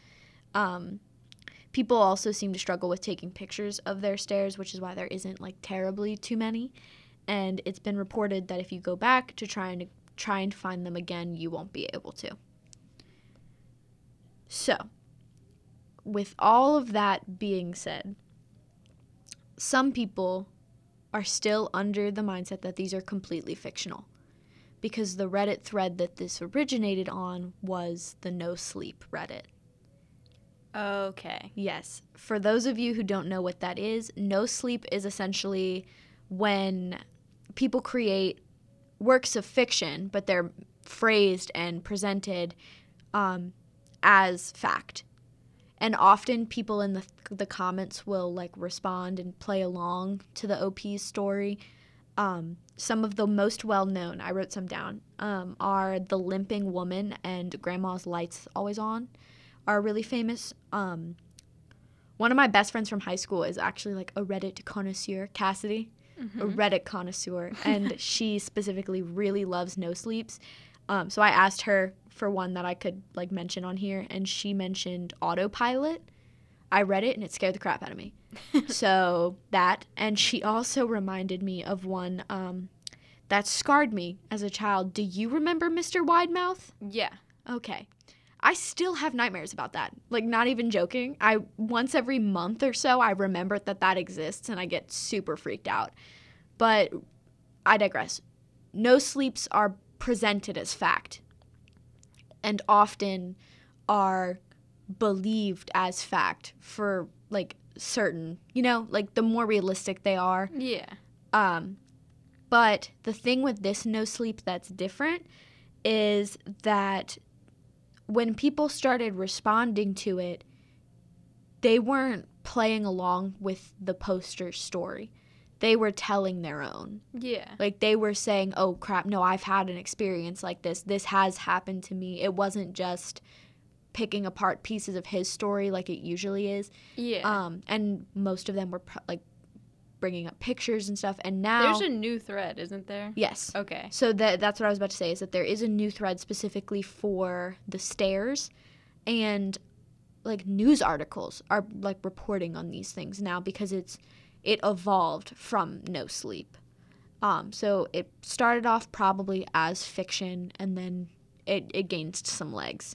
People also seem to struggle with taking pictures of their stairs, which is why there isn't, like, terribly too many. And it's been reported that if you go back to try and find them again, you won't be able to. So, with all of that being said, some people are still under the mindset that these are completely fictional, because the Reddit thread that this originated on was the No Sleep Reddit. Okay. Yes. For those of you who don't know what that is, No Sleep is essentially when people create works of fiction, but they're phrased and presented as fact. And often people in the comments will, like, respond and play along to the OP's story. Some of the most well-known, I wrote some down, are The Limping Woman and Grandma's Lights Always On are really famous. One of my best friends from high school is actually, like, a Reddit connoisseur, Cassidy. mm-hmm. a Reddit connoisseur, and she specifically really loves No Sleeps. So I asked her for one that I could like mention on here, and she mentioned Autopilot. I read it, and it scared the crap out of me. So that, and she also reminded me of one that scarred me as a child. Do you remember Mr. Widemouth? Yeah. Okay. I still have nightmares about that. Like, not even joking. Once every month or so, I remember that exists, and I get super freaked out. But I digress. No Sleeps are presented as fact and often are believed as fact for, like, certain, you know, like, the more realistic they are. Yeah. But the thing with this No Sleep that's different is that when people started responding to it, they weren't playing along with the poster story. They were telling their own. Yeah. Like, they were saying, oh, crap, no, I've had an experience like this. This has happened to me. It wasn't just picking apart pieces of his story like it usually is. Yeah. And most of them were, bringing up pictures and stuff, and now there's a new thread, isn't there? Yes. Okay. So that's what I was about to say, is that there is a new thread specifically for the stairs, and like news articles are like reporting on these things now because it evolved from No Sleep. So it started off probably as fiction, and then it gained some legs.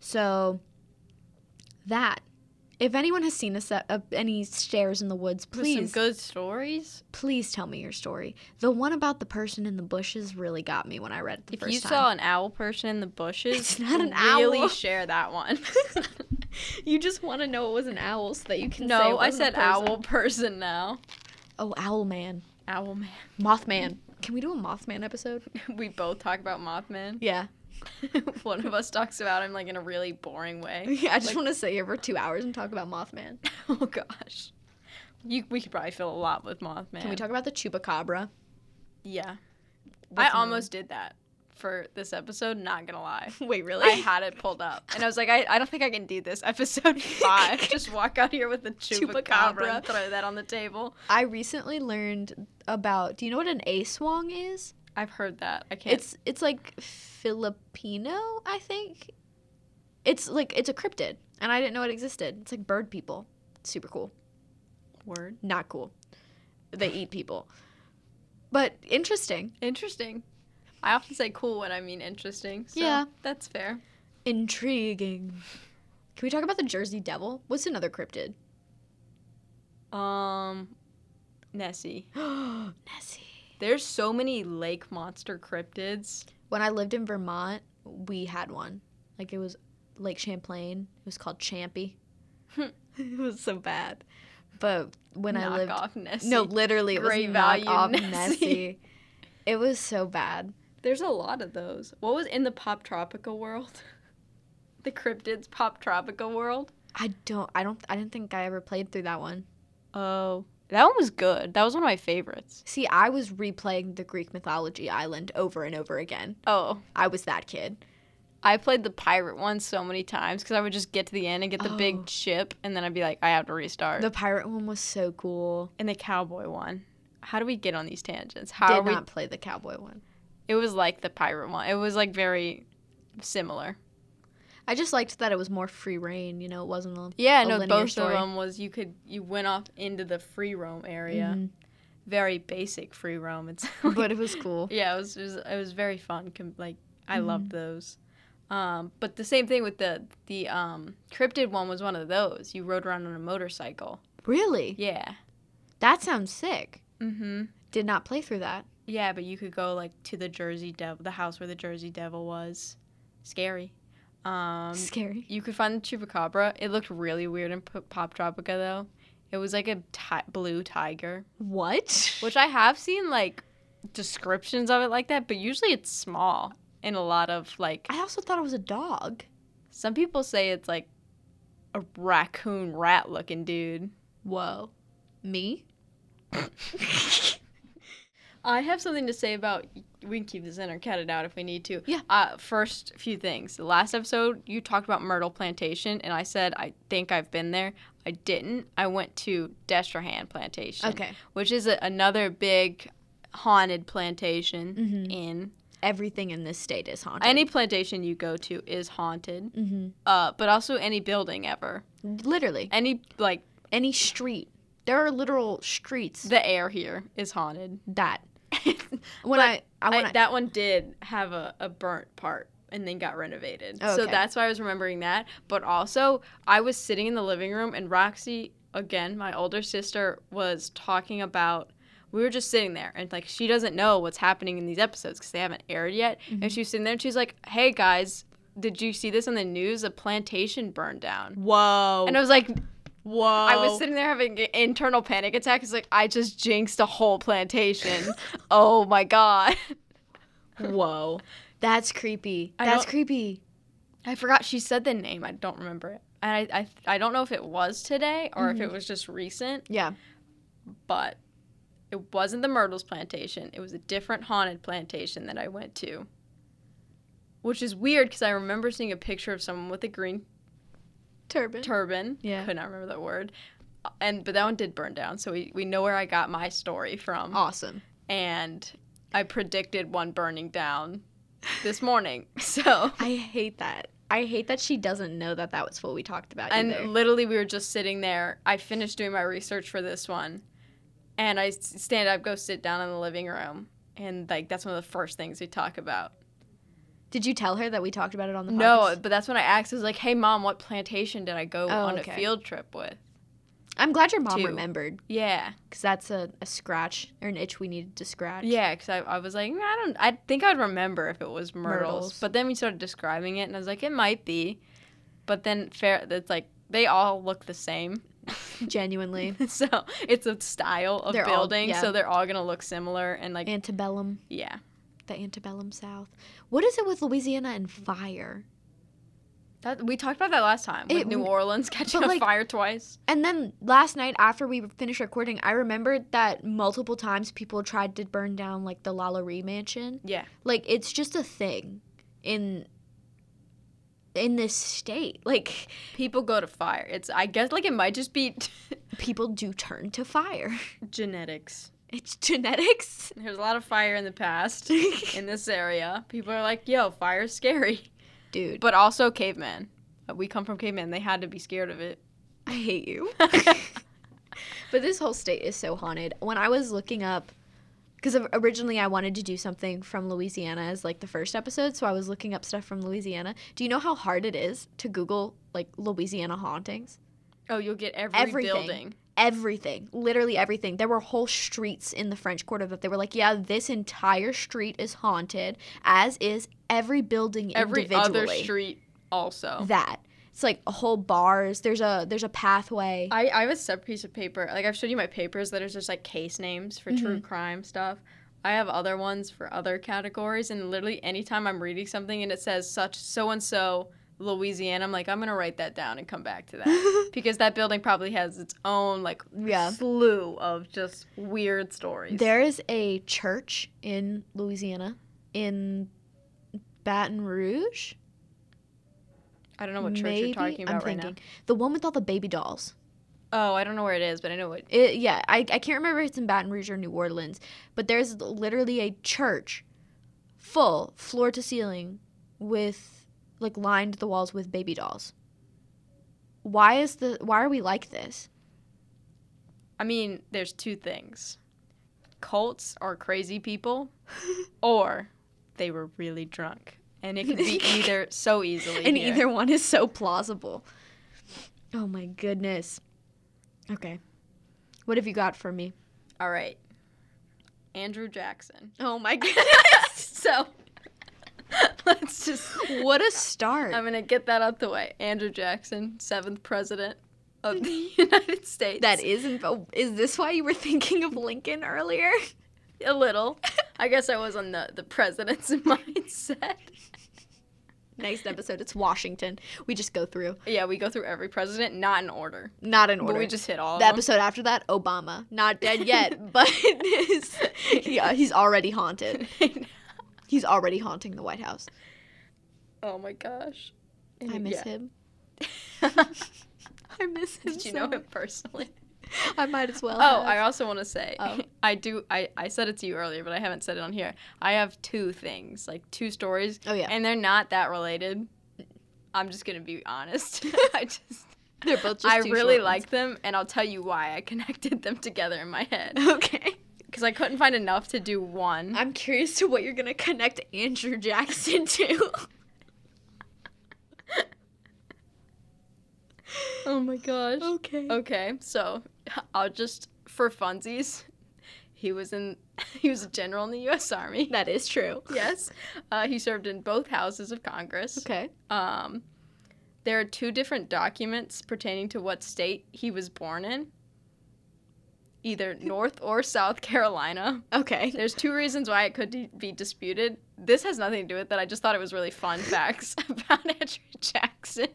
So that. If anyone has seen a set of any stairs in the woods, please. With some good stories? Please tell me your story. The one about the person in the bushes really got me when I read it the first time. If you saw an owl person in the bushes, it's not an owl. Really share that one. You just want to know it was an owl so that you can say it wasn't. No, I said owl person now. Oh, owl man. Owl man. Mothman. Can we do a Mothman episode? We both talk about Mothman? Yeah. One of us talks about him, like, in a really boring way. Yeah, I just want to sit here for 2 hours and talk about Mothman. Oh, gosh. We could probably fill a lot with Mothman. Can we talk about the chupacabra? Yeah. I almost did that for this episode, not gonna lie. Wait, really? I had it pulled up. And I was like, I don't think I can do this. Episode 5. Just walk out here with the chupacabra and throw that on the table. I recently learned about, do you know what an aswang is? I've heard that. I can't. It's like Filipino, I think. It's a cryptid, and I didn't know it existed. It's like bird people. It's super cool. Word. Not cool. They eat people. But interesting. Interesting. I often say cool when I mean interesting. So yeah. That's fair. Intriguing. Can we talk about the Jersey Devil? What's another cryptid? Nessie. Nessie. There's so many lake monster cryptids. When I lived in Vermont, we had one. Like, it was Lake Champlain. It was called Champy. It was so bad. But when I lived... Knock off Nessie. No, literally, it was knock off Nessie. It was so bad. There's a lot of those. What was in the Pop Tropica world? The cryptids Pop Tropica world? I didn't think I ever played through that one. Oh. That one was good. That was one of my favorites. See, I was replaying the Greek mythology island over and over again. Oh. I was that kid. I played the pirate one so many times because I would just get to the end and get the big ship, and then I'd be like, I have to restart. The pirate one was so cool. And the cowboy one. How do we get on these tangents? Did we not play the cowboy one. It was like the pirate one. It was like very similar. I just liked that it was more free reign, you know, it wasn't a linear both story. Of them was you went off into the free roam area. Mm-hmm. Very basic free roam. It's like, but it was cool. Yeah, it was very fun. I loved those. But the same thing with the cryptid one was one of those. You rode around on a motorcycle. Really? Yeah. That sounds sick. Mm-hmm. Did not play through that. Yeah, but you could go to the Jersey Devil, the house where the Jersey Devil was. Scary. Scary. You could find the chupacabra. It looked really weird in Pop Tropica, though. It was like a blue tiger. What? Which I have seen, descriptions of it like that, but usually it's small in a lot of, I also thought it was a dog. Some people say it's, a raccoon rat-looking dude. Whoa. Me? I have something to say about we can keep this in or cut it out if we need to. Yeah. First few things. The last episode, you talked about Myrtle Plantation, and I said I think I've been there. I didn't. I went to Destrehan Plantation. Okay. Which is another big haunted plantation in... Everything in this state is haunted. Any plantation you go to is haunted, but also any building ever. Literally. Any street. There are literal streets. The air here is haunted. That. That one did have a burnt part and then got renovated. Okay. So that's why I was remembering that. But also, I was sitting in the living room and Roxy, again, my older sister, was talking about, we were just sitting there and like she doesn't know what's happening in these episodes because they haven't aired yet. And she was sitting there and she's like, "Hey guys, did you see this on the news? A plantation burned down." Whoa. And I was like, whoa. I was sitting there having an internal panic attack. It's like, I just jinxed a whole plantation. Oh my God. Whoa. That's creepy. I forgot she said the name. I don't remember it. And I don't know if it was today or if it was just recent. Yeah. But it wasn't the Myrtles Plantation. It was a different haunted plantation that I went to. Which is weird because I remember seeing a picture of someone with a green turban. Yeah. Could not remember that word. But that one did burn down, so we know where I got my story from. Awesome. And I predicted one burning down this morning, so. I hate that. I hate that she doesn't know that that was what we talked about either. And literally we were just sitting there. I finished doing my research for this one. And I stand up, go sit down in the living room, and like that's one of the first things we talk about. Did you tell her that we talked about it on the podcast? No, but that's when I asked. I was like, "Hey, Mom, what plantation did I go on a field trip with?" I'm glad your mom remembered. Yeah, because that's a scratch or an itch we needed to scratch. Yeah, because I was like, I think I'd remember if it was Myrtles. But then we started describing it, and I was like, it might be. But then it's like they all look the same. Genuinely. So it's a style of building, so they're all gonna look similar and like antebellum. Yeah, the antebellum South. What is it with Louisiana and fire? That we talked about that last time. With New Orleans catching on fire twice. And then last night after we finished recording, I remembered that multiple times people tried to burn down like the Lalaurie mansion. Yeah, like it's just a thing in this state. Like people go to fire. It's I guess like it might just be people do turn to fire. Genetics. It's genetics. There's a lot of fire in the past in this area. People are like, yo, fire's scary. Dude. But also cavemen. We come from cavemen. They had to be scared of it. I hate you. But this whole state is so haunted. When I was looking up, because originally I wanted to do something from Louisiana as, like, the first episode, so I was looking up stuff from Louisiana. Do you know how hard it is to Google, like, Louisiana hauntings? Oh, you'll get everything. Building. Everything. Literally everything. There were whole streets in the French Quarter that they were like, yeah, this entire street is haunted, as is every building individually. Every other street also. That. It's like a whole bars. There's a pathway. I have a sub piece of paper. Like I've showed you my papers that are just like case names for true crime stuff. I have other ones for other categories. And literally anytime I'm reading something and it says such so-and-so Louisiana, I'm like, I'm going to write that down and come back to that. Because that building probably has its own like slew of just weird stories. There is a church in Louisiana in Baton Rouge. I don't know what church you're talking about right now. The one with all the baby dolls. Oh, I don't know where it is, but I know what. I can't remember if it's in Baton Rouge or New Orleans, but there's literally a church full, floor to ceiling, with, like, lined the walls with baby dolls. Why are we like this? I mean, there's two things. Cults are crazy people, or they were really drunk. And it could be either so easily. And either one is so plausible. Oh, my goodness. Okay. What have you got for me? All right. Andrew Jackson. Oh, my goodness. So, let's just... What a start. I'm going to get that out the way. Andrew Jackson, 7th president of the United States. That isn't... Is this why you were thinking of Lincoln earlier? A little. I guess I was on the president's mindset. Next episode, it's Washington. We just go through. Yeah, we go through every president, not in order. Not in order. But we just hit all of them. The episode after that, Obama. Not dead yet, but he's already haunted. He's already haunting the White House. Oh, my gosh. And I miss him. I miss him. Did you know him personally? I might as well. Oh, have. I also want to say, I said it to you earlier, but I haven't said it on here. I have two things, like two stories. Oh, yeah. And they're not that related. I'm just going to be honest. They're both just two really like them, and I'll tell you why I connected them together in my head. Okay. Because I couldn't find enough to do one. I'm curious to what you're going to connect Andrew Jackson to. Oh my gosh. Okay, so I'll just, for funsies, he was a general in the U.S. Army. That is true. Yes. He served in both houses of Congress. Okay. There are two different documents pertaining to what state he was born in, either North or South Carolina. Okay. There's two reasons why it could be disputed. This has nothing to do with that. I just thought it was really fun facts about Andrew Jackson.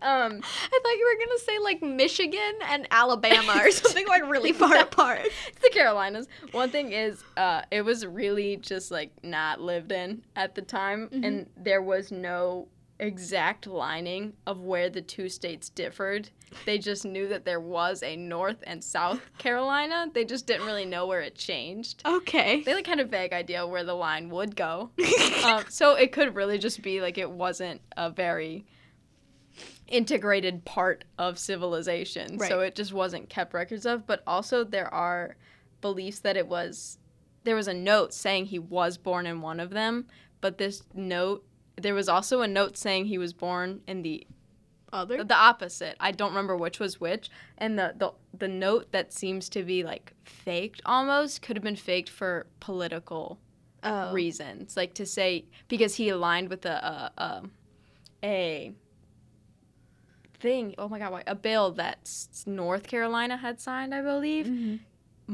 I thought you were going to say, like, Michigan and Alabama or something, like, really far apart. It's the Carolinas. One thing is, it was really just, like, not lived in at the time, mm-hmm. and there was no exact lining of where the two states differed. They just knew that there was a North and South Carolina. They just didn't really know where it changed. Okay. They, like, had a vague idea where the line would go. So it could really just be, like, it wasn't a very integrated part of civilization, right. So it just wasn't kept records of. But also there are beliefs that there was a note saying he was born in one of them, but there was also a note saying he was born in the other, the opposite. I don't remember which was which, and the note that seems to be like faked almost could have been faked for political reasons, like to say because he aligned with a thing, oh my god, a bill that North Carolina had signed, I believe, mm-hmm.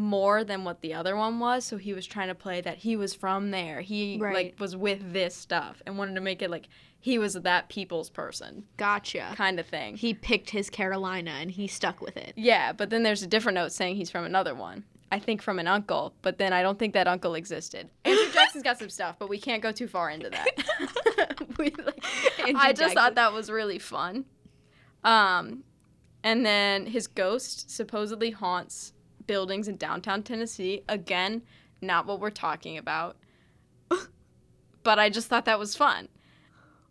more than what the other one was, so he was trying to play that he was from there, he right. like was with this stuff, and wanted to make it like he was that people's person. Gotcha. Kind of thing. He picked his Carolina and he stuck with it. Yeah, but then there's a different note saying he's from another one, I think from an uncle, but then I don't think that uncle existed. Andrew Jackson's got some stuff, but we can't go too far into that. I just thought that was really fun. And then his ghost supposedly haunts buildings in downtown Tennessee. Again, not what we're talking about. But I just thought that was fun.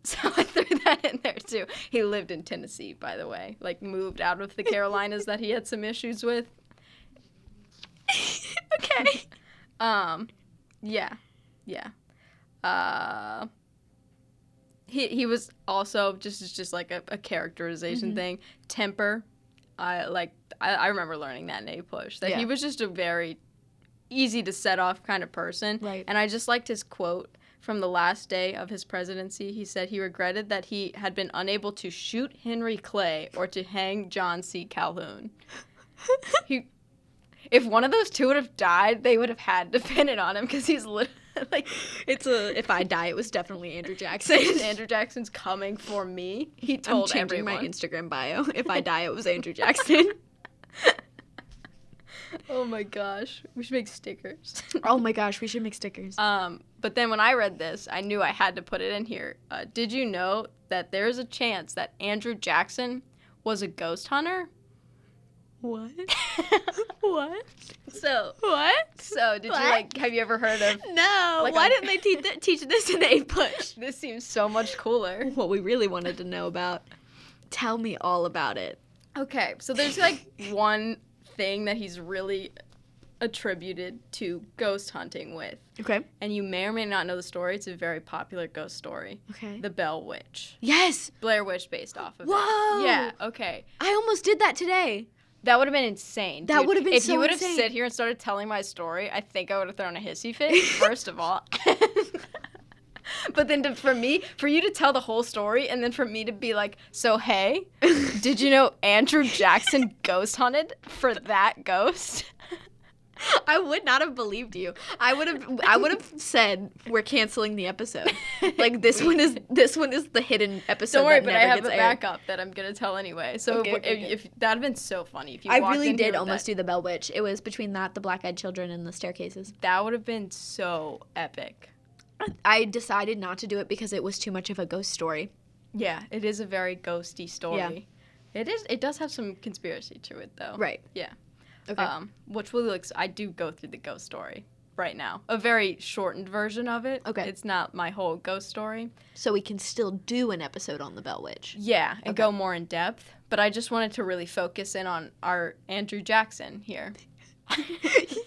So I threw that in there, too. He lived in Tennessee, by the way. Like, moved out of the Carolinas that he had some issues with. Okay. Yeah. He was also, just like a characterization mm-hmm. thing, temper. I remember learning that in A-Push, that he was just a very easy-to-set-off kind of person. Right. And I just liked his quote from the last day of his presidency. He said he regretted that he had been unable to shoot Henry Clay or to hang John C. Calhoun. If one of those two would have died, they would have had to pin it on him, because he's literally... like, it's a, if I die, it was definitely Andrew Jackson. Andrew Jackson's coming for me. He told everyone. I'm changing my Instagram bio. If I die, it was Andrew Jackson. Oh my gosh, we should make stickers. But then when I read this, I knew I had to put it in here. Did you know that there is a chance that Andrew Jackson was a ghost hunter? What? What? So. What? So, did what? You, like, have you ever heard of... No. Like, why didn't they teach this in A-Push? This seems so much cooler. What we really wanted to know about. Tell me all about it. Okay. So, there's, like, one thing that he's really attributed to ghost hunting with. Okay. And you may or may not know the story. It's a very popular ghost story. Okay. The Bell Witch. Yes. Blair Witch based off of it. Yeah. Okay. I almost did that today. That would have been insane. That would have been so insane. If you would have sit here and started telling my story, I think I would have thrown a hissy fit, first of all. But then for you to tell the whole story, and then for me to be like, so hey, did you know Andrew Jackson ghost hunted for that ghost? I would not have believed you. I would have said we're canceling the episode. Like this one is the hidden episode. Don't worry, but I have a backup that I'm gonna tell anyway. So if that'd been so funny. If you I really did almost do the Bell Witch. It was between that, the Black Eyed Children, and the staircases. That would have been so epic. I decided not to do it because it was too much of a ghost story. Yeah, it is a very ghosty story. Yeah. It is. It does have some conspiracy to it, though. Right. Yeah. Okay. Which really looks. I do go through the ghost story right now. A very shortened version of it. Okay. It's not my whole ghost story. So we can still do an episode on the Bell Witch. Yeah, and go more in depth. But I just wanted to really focus in on our Andrew Jackson here.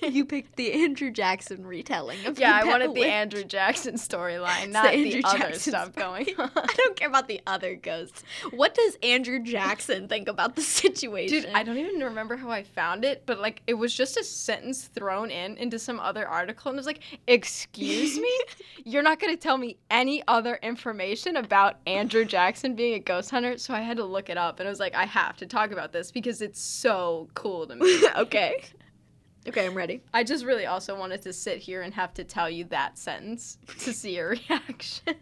You picked the Andrew Jackson retelling of the Bell Witch. Yeah, I wanted the Andrew Jackson storyline, not the other stuff going on. I don't care about the other ghosts. What does Andrew Jackson think about the situation? Dude, I don't even remember how I found it, but, like, it was just a sentence thrown in into some other article, and it was like, excuse me? You're not going to tell me any other information about Andrew Jackson being a ghost hunter? So I had to look it up, and I was like, I have to talk about this because it's so cool to me. Okay. Okay, I'm ready. I just really also wanted to sit here and have to tell you that sentence to see your reaction.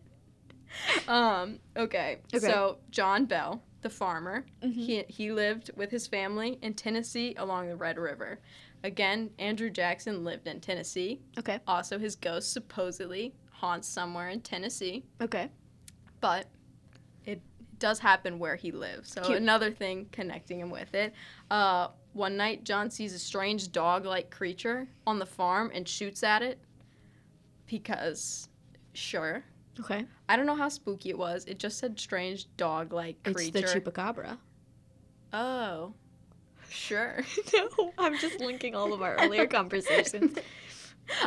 Okay, so John Bell, the farmer, he lived with his family in Tennessee along the Red River. Again, Andrew Jackson lived in Tennessee. Okay. Also, his ghost supposedly haunts somewhere in Tennessee. Okay. But it does happen where he lives. So another thing connecting him with it. One night, John sees a strange dog-like creature on the farm and shoots at it because, sure. Okay. I don't know how spooky it was. It just said strange dog-like creature. It's the chupacabra. Oh, sure. No, I'm just linking all of our earlier conversations.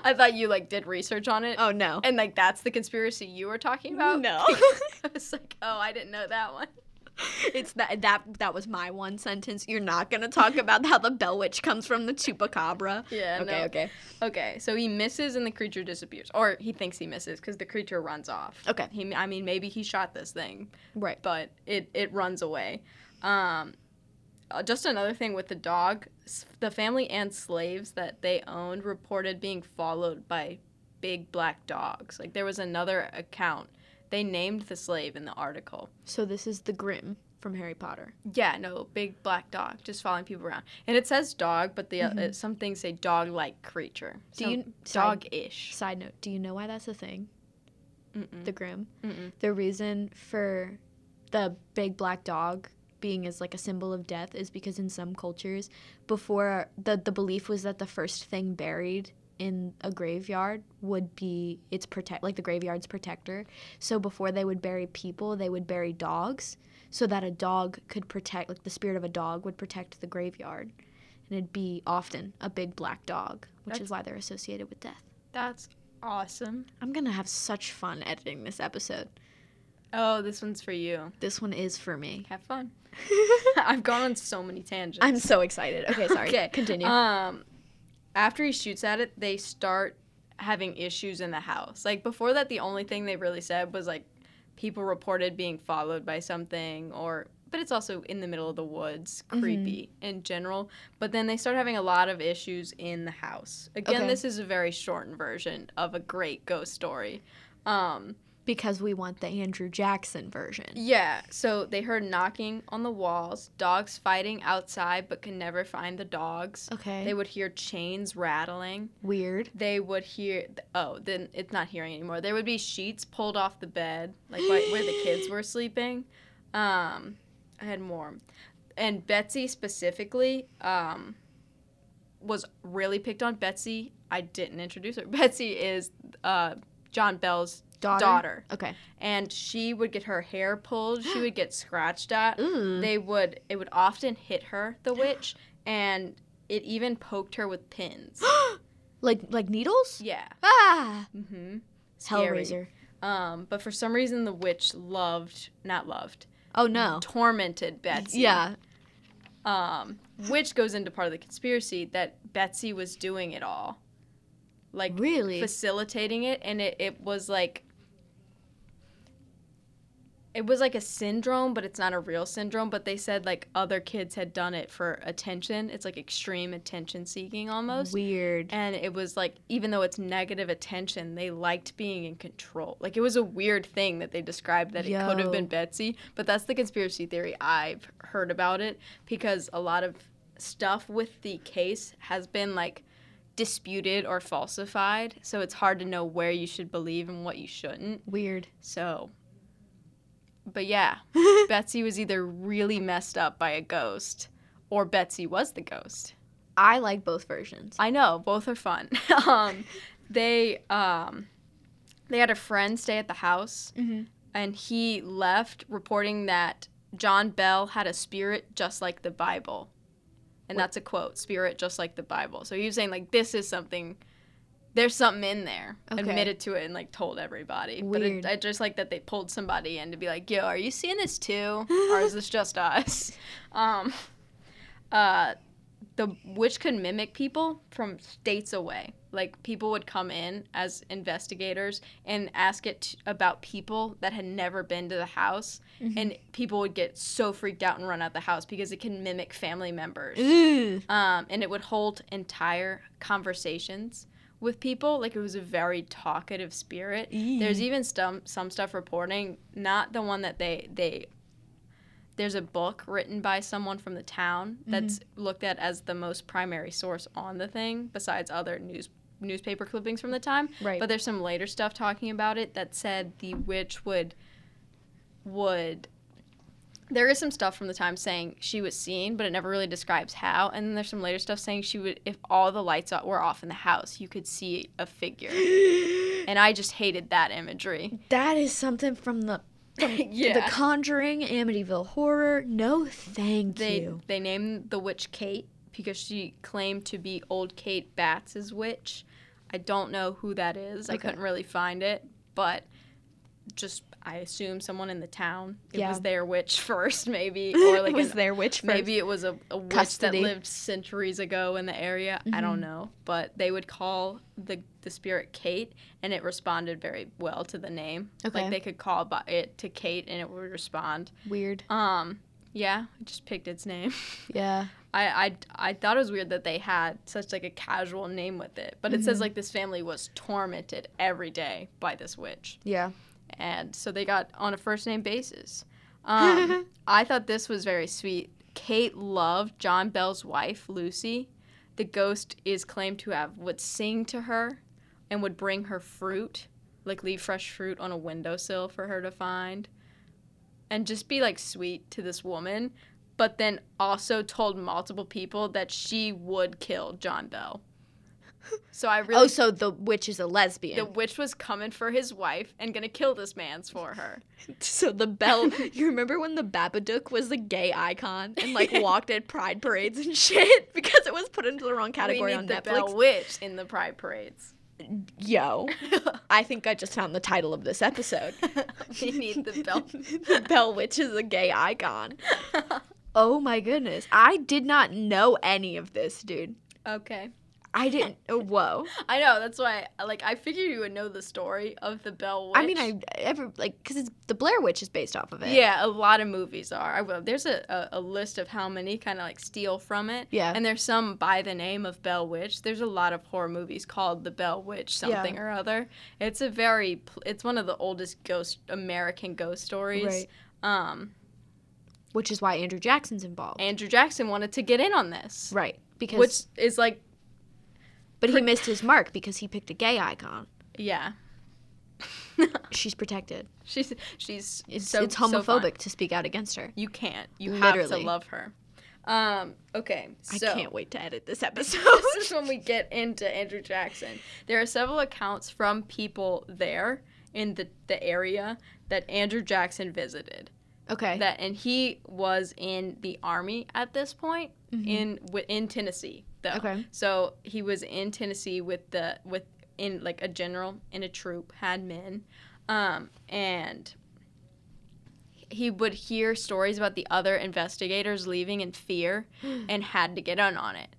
I thought you, like, did research on it. Oh, no. And, like, that's the conspiracy you were talking about? No. I was like, oh, I didn't know that one. It's that was my one sentence. You're not going to talk about how the Bell Witch comes from the chupacabra. Yeah, okay, no. Okay, so he misses and the creature disappears. Or he thinks he misses because the creature runs off. Okay. Maybe he shot this thing. Right. But it runs away. Just another thing with the dog, the family and slaves that they owned reported being followed by big black dogs. Like, there was another account. They named the slave in the article. So this is the Grimm from Harry Potter. Yeah, no, big black dog just following people around. And it says dog, but some things say dog-like creature. Dog-ish. Side note, do you know why that's a thing? Mm-mm. The Grimm? Mm-mm. The reason for the big black dog being as, like, a symbol of death is because in some cultures, before the belief was that the first thing buried in a graveyard would be the graveyard's protector. So before they would bury people, they would bury dogs so that a dog could protect, like, the spirit of a dog would protect the graveyard. And it'd be often a big black dog, which is why they're associated with death. That's awesome. I'm going to have such fun editing this episode. Oh, this one's for you. This one is for me. Have fun. I've gone on so many tangents. I'm so excited. Okay, sorry. Okay, continue. After he shoots at it, they start having issues in the house. Like, before that, the only thing they really said was, like, people reported being followed by something but it's also in the middle of the woods, creepy in general. But then they start having a lot of issues in the house. Again, This is a very shortened version of a great ghost story. Because we want the Andrew Jackson version. Yeah, so they heard knocking on the walls, dogs fighting outside but can never find the dogs. Okay. They would hear chains rattling. Weird. They would hear, then it's not hearing anymore. There would be sheets pulled off the bed, like where the kids were sleeping. I had more. And Betsy specifically was really picked on. Betsy, I didn't introduce her. Betsy is John Bell's daughter. Okay. And she would get her hair pulled. She would get scratched at. Ooh. It would often hit her, the witch, and it even poked her with pins. like needles? Yeah. Ah. Mm-hmm. Scary. Hellraiser. But for some reason the witch tormented Betsy. Yeah. Which goes into part of the conspiracy that Betsy was doing it all. Like, really? Facilitating it, and it was like a syndrome, but it's not a real syndrome, but they said, like, other kids had done it for attention. It's, like, extreme attention-seeking almost. Weird. And it was, like, even though it's negative attention, they liked being in control. Like, it was a weird thing that they described that it could have been Betsy, but that's the conspiracy theory I've heard about it, because a lot of stuff with the case has been, like, disputed or falsified, so it's hard to know where you should believe and what you shouldn't. Weird. So, but yeah, Betsy was either really messed up by a ghost or Betsy was the ghost. I like both versions. I know, both are fun. They had a friend stay at the house, mm-hmm. and he left reporting that John Bell had a spirit just like the Bible. And that's a quote, spirit just like the Bible. So he was saying, like, this is something, there's something in there. Okay. Admitted to it and, like, told everybody. Weird. But I just like that they pulled somebody in to be like, yo, are you seeing this too? Or is this just us? The witch could mimic people from states away. Like, people would come in as investigators and ask it about people that had never been to the house. Mm-hmm. And people would get so freaked out and run out the house because it can mimic family members. And it would hold entire conversations with people. Like, it was a very talkative spirit. There's even some stuff reporting, not the one that they there's a book written by someone from the town that's mm-hmm. looked at as the most primary source on the thing, besides other newspaper clippings from the time. Right. But there's some later stuff talking about it that said the witch would there is some stuff from the time saying she was seen, but it never really describes how. And then there's some later stuff saying she would, if all the lights were off in the house, you could see a figure. And I just hated that imagery. That is something from the yeah. The Conjuring, Amityville Horror. No, thank you. They named the witch Kate because she claimed to be old Kate Batts' witch. I don't know who that is. Okay. I couldn't really find it, but just I assume someone in the town. It was their witch first, maybe, or like it was their witch first. Maybe it was a witch that lived centuries ago in the area. Mm-hmm. I don't know, but they would call the spirit Kate, and it responded very well to the name. Okay. Like they could call by it to Kate, and it would respond. Weird. Yeah, I just picked its name. Yeah. I thought it was weird that they had such like a casual name with it, but mm-hmm. it says like this family was tormented every day by this witch. Yeah. And so they got on a first-name basis. I thought this was very sweet. Kate loved John Bell's wife, Lucy. The ghost is claimed to have would sing to her and would bring her fruit, like leave fresh fruit on a windowsill for her to find, and just be, like, sweet to this woman, but then also told multiple people that she would kill John Bell. So I really... Oh, so the witch is a lesbian. The witch was coming for his wife and gonna kill this man's for her. So the Bell... You remember when the Babadook was the gay icon and, like, walked at pride parades and shit? Because it was put into the wrong category on Netflix. We need the Bell Witch in the pride parades. Yo. I think I just found the title of this episode. We need the Bell... The Bell Witch is a gay icon. Oh, my goodness. I did not know any of this, dude. Okay. I didn't. Oh, whoa. I know. That's why. Like, I figured you would know the story of the Bell Witch. I mean, because the Blair Witch is based off of it. Yeah, a lot of movies are. There's a list of how many kind of like steal from it. Yeah. And there's some by the name of Bell Witch. There's a lot of horror movies called the Bell Witch something or other. It's it's one of the oldest American ghost stories. Right. Which is why Andrew Jackson's involved. Andrew Jackson wanted to get in on this. Right. Because which is like. But he missed his mark because he picked a gay icon. Yeah. She's protected. It's homophobic to speak out against her. You can't. You have to love her. Okay. So I can't wait to edit this episode. This is when we get into Andrew Jackson. There are several accounts from people there in the area that Andrew Jackson visited. Okay. And he was in the army at this point in Tennessee. Okay. So he was in Tennessee with a general in a troop, had men, and he would hear stories about the other investigators leaving in fear and had to get in on it.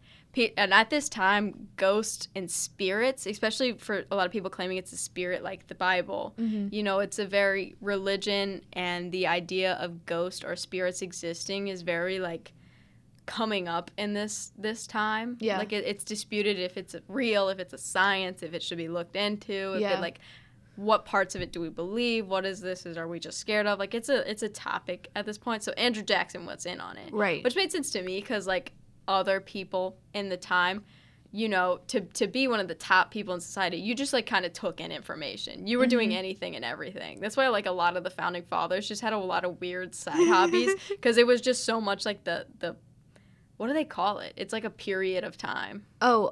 And at this time, ghosts and spirits, especially for a lot of people claiming it's a spirit like the Bible, you know, it's a very religion, and the idea of ghosts or spirits existing is very like coming up in this time. Yeah. Like it's disputed if it's real, if it's a science, if it should be looked into, if it, like, what parts of it do we believe? What is this? Are we just scared of? Like it's a topic at this point. So Andrew Jackson was in on it. Right. Which made sense to me because like other people in the time you know, to be one of the top people in society, you just, like, kind of took in information. You were doing anything and everything. That's why, like, a lot of the founding fathers just had a lot of weird side hobbies, because it was just so much, like, the what do they call it? It's, like, a period of time. A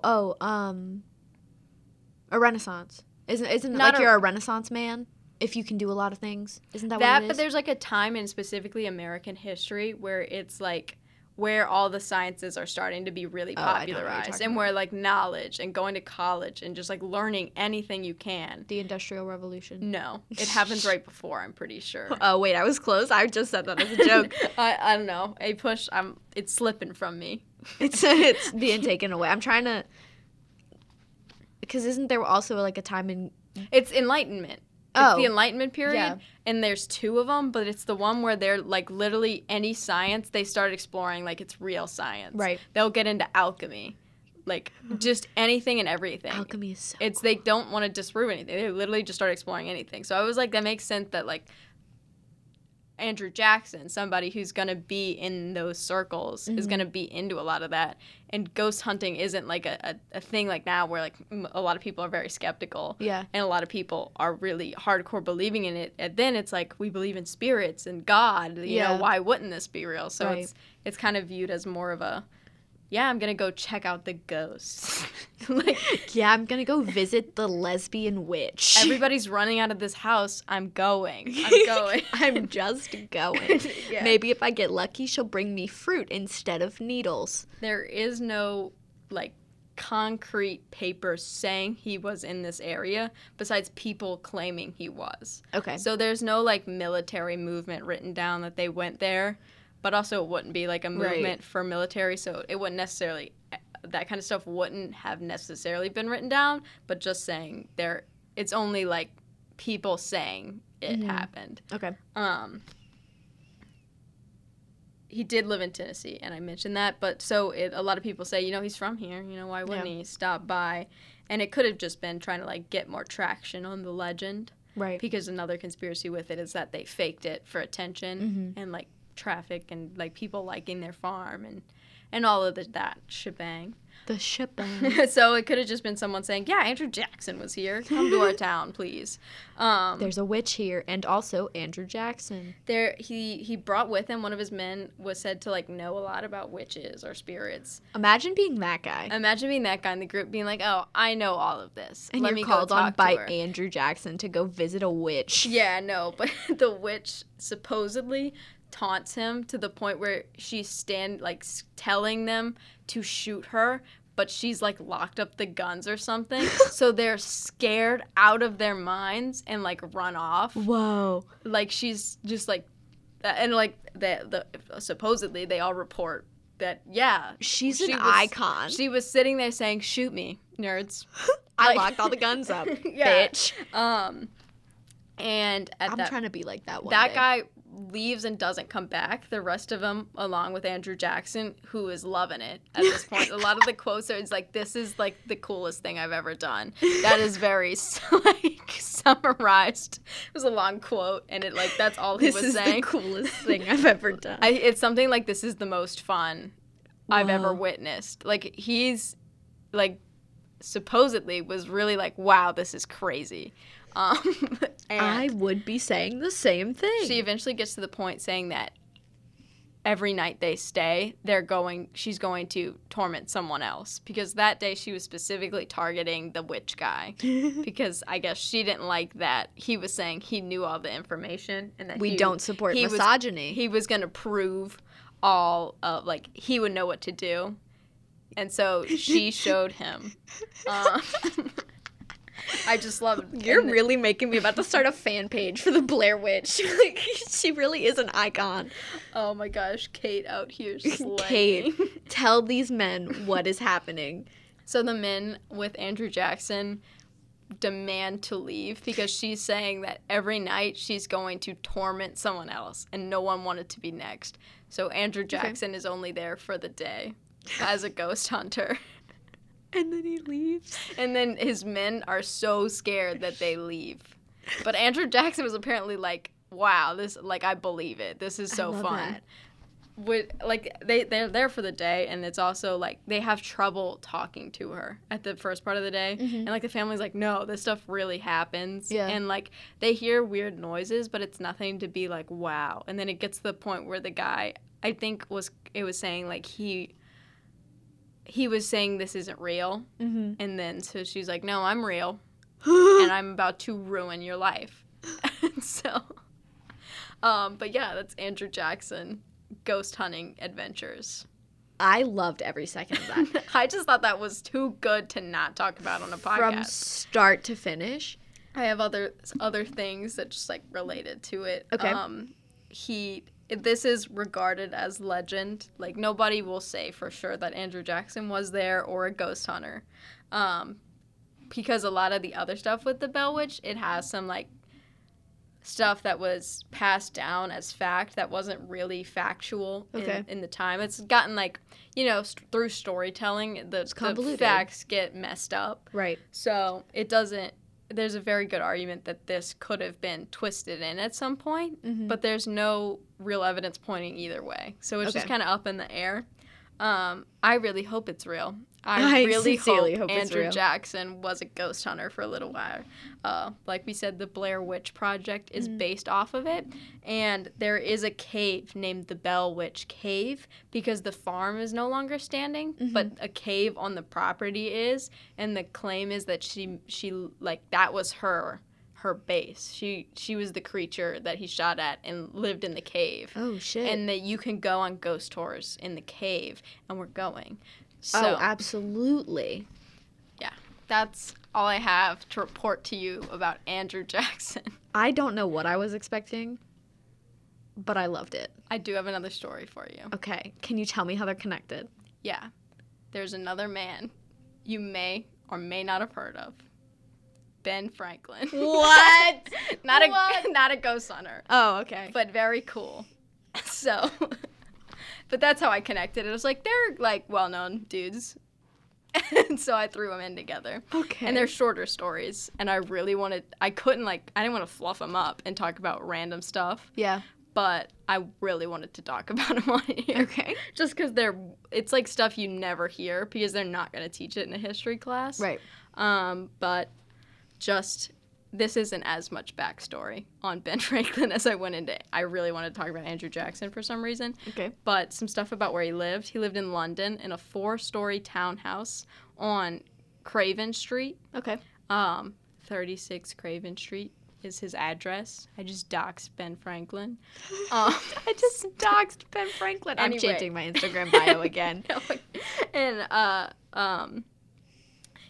renaissance. Isn't it like you're a renaissance man? If you can do a lot of things. Isn't that what it is? But there's, like, a time in specifically American history where it's, like, where all the sciences are starting to be really popularized and where, like, knowledge and going to college and just, like, learning anything you can. The Industrial Revolution? No. It happens right before, I'm pretty sure. Oh, wait, I was close. I just said that as a joke. I don't know. A push, it's slipping from me. It's being taken away. I'm trying to... Because isn't there also, like, a time in... It's Enlightenment. It's the Enlightenment period, and there's two of them, but it's the one where they're, like, literally any science, they start exploring, like, it's real science. Right. They'll get into alchemy, like, just anything and everything. Alchemy is so cool. They don't want to disprove anything. They literally just start exploring anything. So I was like, that makes sense that, like, Andrew Jackson, somebody who's going to be in those circles, is going to be into a lot of that. And ghost hunting isn't, like, a thing like now where, like, a lot of people are very skeptical. Yeah. And a lot of people are really hardcore believing in it. And then it's like, we believe in spirits and God. You know, why wouldn't this be real? So it's kind of viewed as more of a, I'm going to go check out the ghosts. I'm going to go visit the lesbian witch. Everybody's running out of this house. I'm going. I'm just going. Maybe if I get lucky, she'll bring me fruit instead of needles. There is no, like, concrete paper saying he was in this area besides people claiming he was. Okay. So there's no, like, military movement written down that they went there. But also it wouldn't be, like, a movement for military, so it wouldn't necessarily – that kind of stuff wouldn't have necessarily been written down, but just saying there – it's only, like, people saying it happened. Okay. He did live in Tennessee, and I mentioned that, but so a lot of people say, you know, he's from here. You know, why wouldn't he stop by? And it could have just been trying to, like, get more traction on the legend. Right. Because another conspiracy with it is that they faked it for attention and, like, traffic and, like, people liking their farm and all of that shebang. The shebang. So it could have just been someone saying, Andrew Jackson was here. Come to our town, please. There's a witch here and also Andrew Jackson. There, he brought with him, one of his men was said to, like, know a lot about witches or spirits. Imagine being that guy. Imagine being that guy in the group being like, oh, I know all of this. And you're called on by Andrew Jackson to go visit a witch. Yeah, no, but the witch supposedly taunts him to the point where she's telling them to shoot her, but she's, like, locked up the guns or something. So they're scared out of their minds and, like, run off. Whoa. Like, she's just, like, and, like, supposedly they all report that, she was an icon. She was sitting there saying, shoot me, nerds. I locked all the guns up, bitch. And I'm trying to be like that one day. That guy leaves and doesn't come back. The rest of them, along with Andrew Jackson, who is loving it at this point. A lot of the quotes are, it's like, this is, like, the coolest thing I've ever done. That is very, like, summarized. It was a long quote, and it, like, that's all he was saying. This is the coolest thing I've ever done. It's something like, this is the most fun I've ever witnessed. Like, he's, like, supposedly was really like, wow, this is crazy. I would be saying the same thing. She eventually gets to the point saying that every night they stay, she's going to torment someone else, because that day she was specifically targeting the witch guy because I guess she didn't like that he was saying he knew all the information and that we don't support misogyny. He was going to prove all of, like, he would know what to do, and so she showed him. I just love it. You're really making me about to start a fan page for the Blair Witch. Like, she really is an icon. Oh, my gosh. Kate out here slaying. Kate, tell these men what is happening. So the men with Andrew Jackson demand to leave because she's saying that every night she's going to torment someone else, and no one wanted to be next. So Andrew Jackson is only there for the day as a ghost hunter. And then he leaves. And then his men are so scared that they leave. But Andrew Jackson was apparently like, wow, this, like, I believe it. This is so fun. That. would, like, they're there for the day, and it's also, like, they have trouble talking to her at the first part of the day. Mm-hmm. And, like, the family's like, no, this stuff really happens. Yeah. And, like, they hear weird noises, but it's nothing to be like, wow. And then it gets to the point where the guy, I think, was saying, like, he was saying this isn't real. Mm-hmm. And then so she's like, no, I'm real, and I'm about to ruin your life. And so, but yeah, that's Andrew Jackson, Ghost Hunting Adventures. I loved every second of that. I just thought that was too good to not talk about on a podcast. From start to finish. I have other things that just, like, related to it. Okay. This is regarded as legend. Like, nobody will say for sure that Andrew Jackson was there or a ghost hunter. Because a lot of the other stuff with the Bell Witch, it has some, like, stuff that was passed down as fact that wasn't really factual in the time. It's gotten, like, you know, through storytelling, the facts get messed up. Right. So it doesn't... There's a very good argument that this could have been twisted in at some point, mm-hmm. but there's no real evidence pointing either way. So it's just kind of up in the air. I really hope it's real. I really hope Andrew Jackson was a ghost hunter for a little while. Like we said, the Blair Witch Project is based off of it. And there is a cave named the Bell Witch Cave because the farm is no longer standing, but a cave on the property is. And the claim is that that was her base. She was the creature that he shot at and lived in the cave. Oh, shit. And that you can go on ghost tours in the cave, and we're going. So, oh, absolutely. Yeah. That's all I have to report to you about Andrew Jackson. I don't know what I was expecting, but I loved it. I do have another story for you. Okay. Can you tell me how they're connected? Yeah. There's another man you may or may not have heard of. Ben Franklin. What? Not a ghost hunter. Oh, okay. But very cool. So... But that's how I connected. It was like, they're, like, well-known dudes. And so I threw them in together. Okay. And they're shorter stories. And I really wanted... I didn't want to fluff them up and talk about random stuff. Yeah. But I really wanted to talk about them on here. Okay. Just because it's, like, stuff you never hear because they're not going to teach it in a history class. Right. But just... This isn't as much backstory on Ben Franklin as I went into. I really wanted to talk about Andrew Jackson for some reason. Okay. But some stuff about where he lived. He lived in London in a 4-story townhouse on Craven Street. Okay. 36 Craven Street is his address. I just doxed Ben Franklin. I just doxed Ben Franklin. I'm changing my Instagram bio again. And,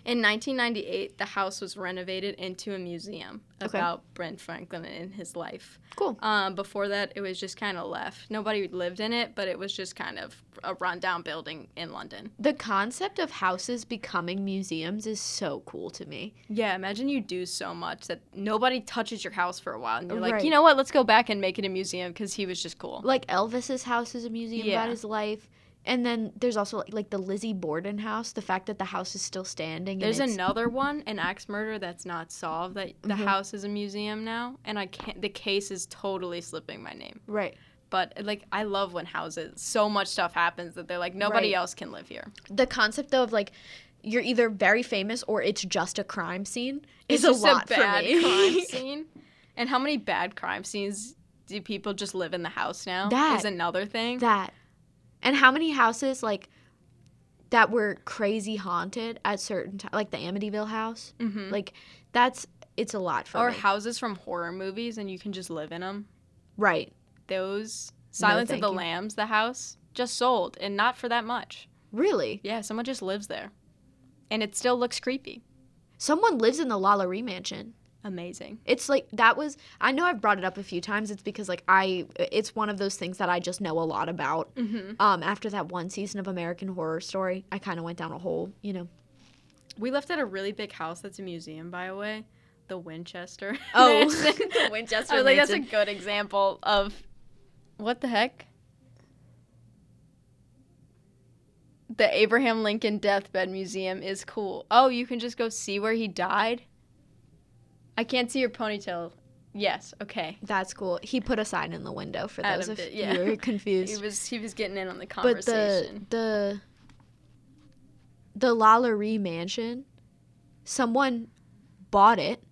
In 1998, the house was renovated into a museum about Ben Franklin and his life. Cool. Before that, it was just kind of left. Nobody lived in it, but it was just kind of a rundown building in London. The concept of houses becoming museums is so cool to me. Yeah, imagine you do so much that nobody touches your house for a while. And you're like, you know what, let's go back and make it a museum because he was just cool. Like Elvis's house is a museum about his life. And then there's also, like, the Lizzie Borden house, the fact that the house is still standing. There's another one, an axe murder that's not solved, that the house is a museum now, and the case is totally slipping my name. Right. But, like, I love when houses, so much stuff happens that they're like, nobody else can live here. The concept, though, of, like, you're either very famous or it's just a crime scene is a lot for me. It's just a bad crime scene. And how many bad crime scenes do people just live in the house now? That is another thing. And how many houses, like, that were crazy haunted at certain times, like the Amityville house? Mm-hmm. Like, it's a lot for me. Or houses from horror movies and you can just live in them. Right. Those, Silence of the Lambs, the house, just sold and not for that much. Really? Yeah, someone just lives there. And it still looks creepy. Someone lives in the Lalaurie mansion. Amazing. It's like that was, I know I've brought it up a few times. It's because it's one of those things that I just know a lot about. Mm-hmm. After that one season of American Horror Story, I kind of went down a hole, you know. We left at a really big house that's a museum, by the way. The Winchester. Oh, the Winchester. I was like, that's a good example of what the heck? The Abraham Lincoln Deathbed Museum is cool. Oh, you can just go see where he died? I can't see your ponytail Yes, okay. That's cool. He put a sign in the window for those if you were confused. He was getting in on the conversation. But the Lalaurie mansion, someone bought it,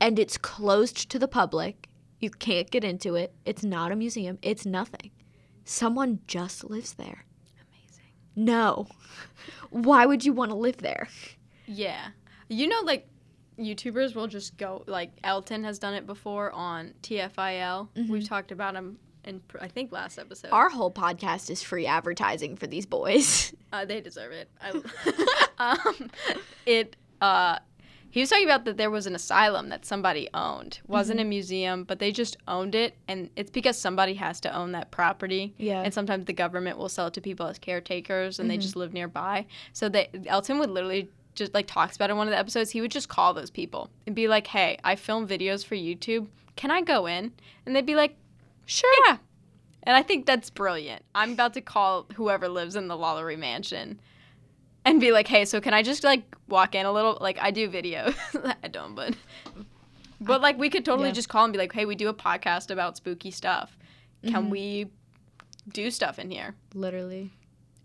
and it's closed to the public. You can't get into it. It's not a museum. It's nothing. Someone just lives there. Amazing. No. Why would you want to live there? Yeah. You know, like, YouTubers will just go, like, Elton has done it before on TFIL. Mm-hmm. We've talked about him in, I think, last episode. Our whole podcast is free advertising for these boys. They deserve it. He was talking about that there was an asylum that somebody owned. Wasn't mm-hmm. a museum, but they just owned it, and it's because somebody has to own that property. Yeah. And sometimes the government will sell it to people as caretakers, and mm-hmm. they just live nearby. So Elton would literally just, like, talks about in one of the episodes, he would just call those people and be like, hey, I film videos for YouTube. Can I go in? And they'd be like, sure. Yeah. And I think that's brilliant. I'm about to call whoever lives in the Lalaurie mansion and be like, hey, so can I just, like, walk in a little? Like, I do videos. I don't, but like, we could totally just call and be like, hey, we do a podcast about spooky stuff. Can mm-hmm. we do stuff in here? Literally.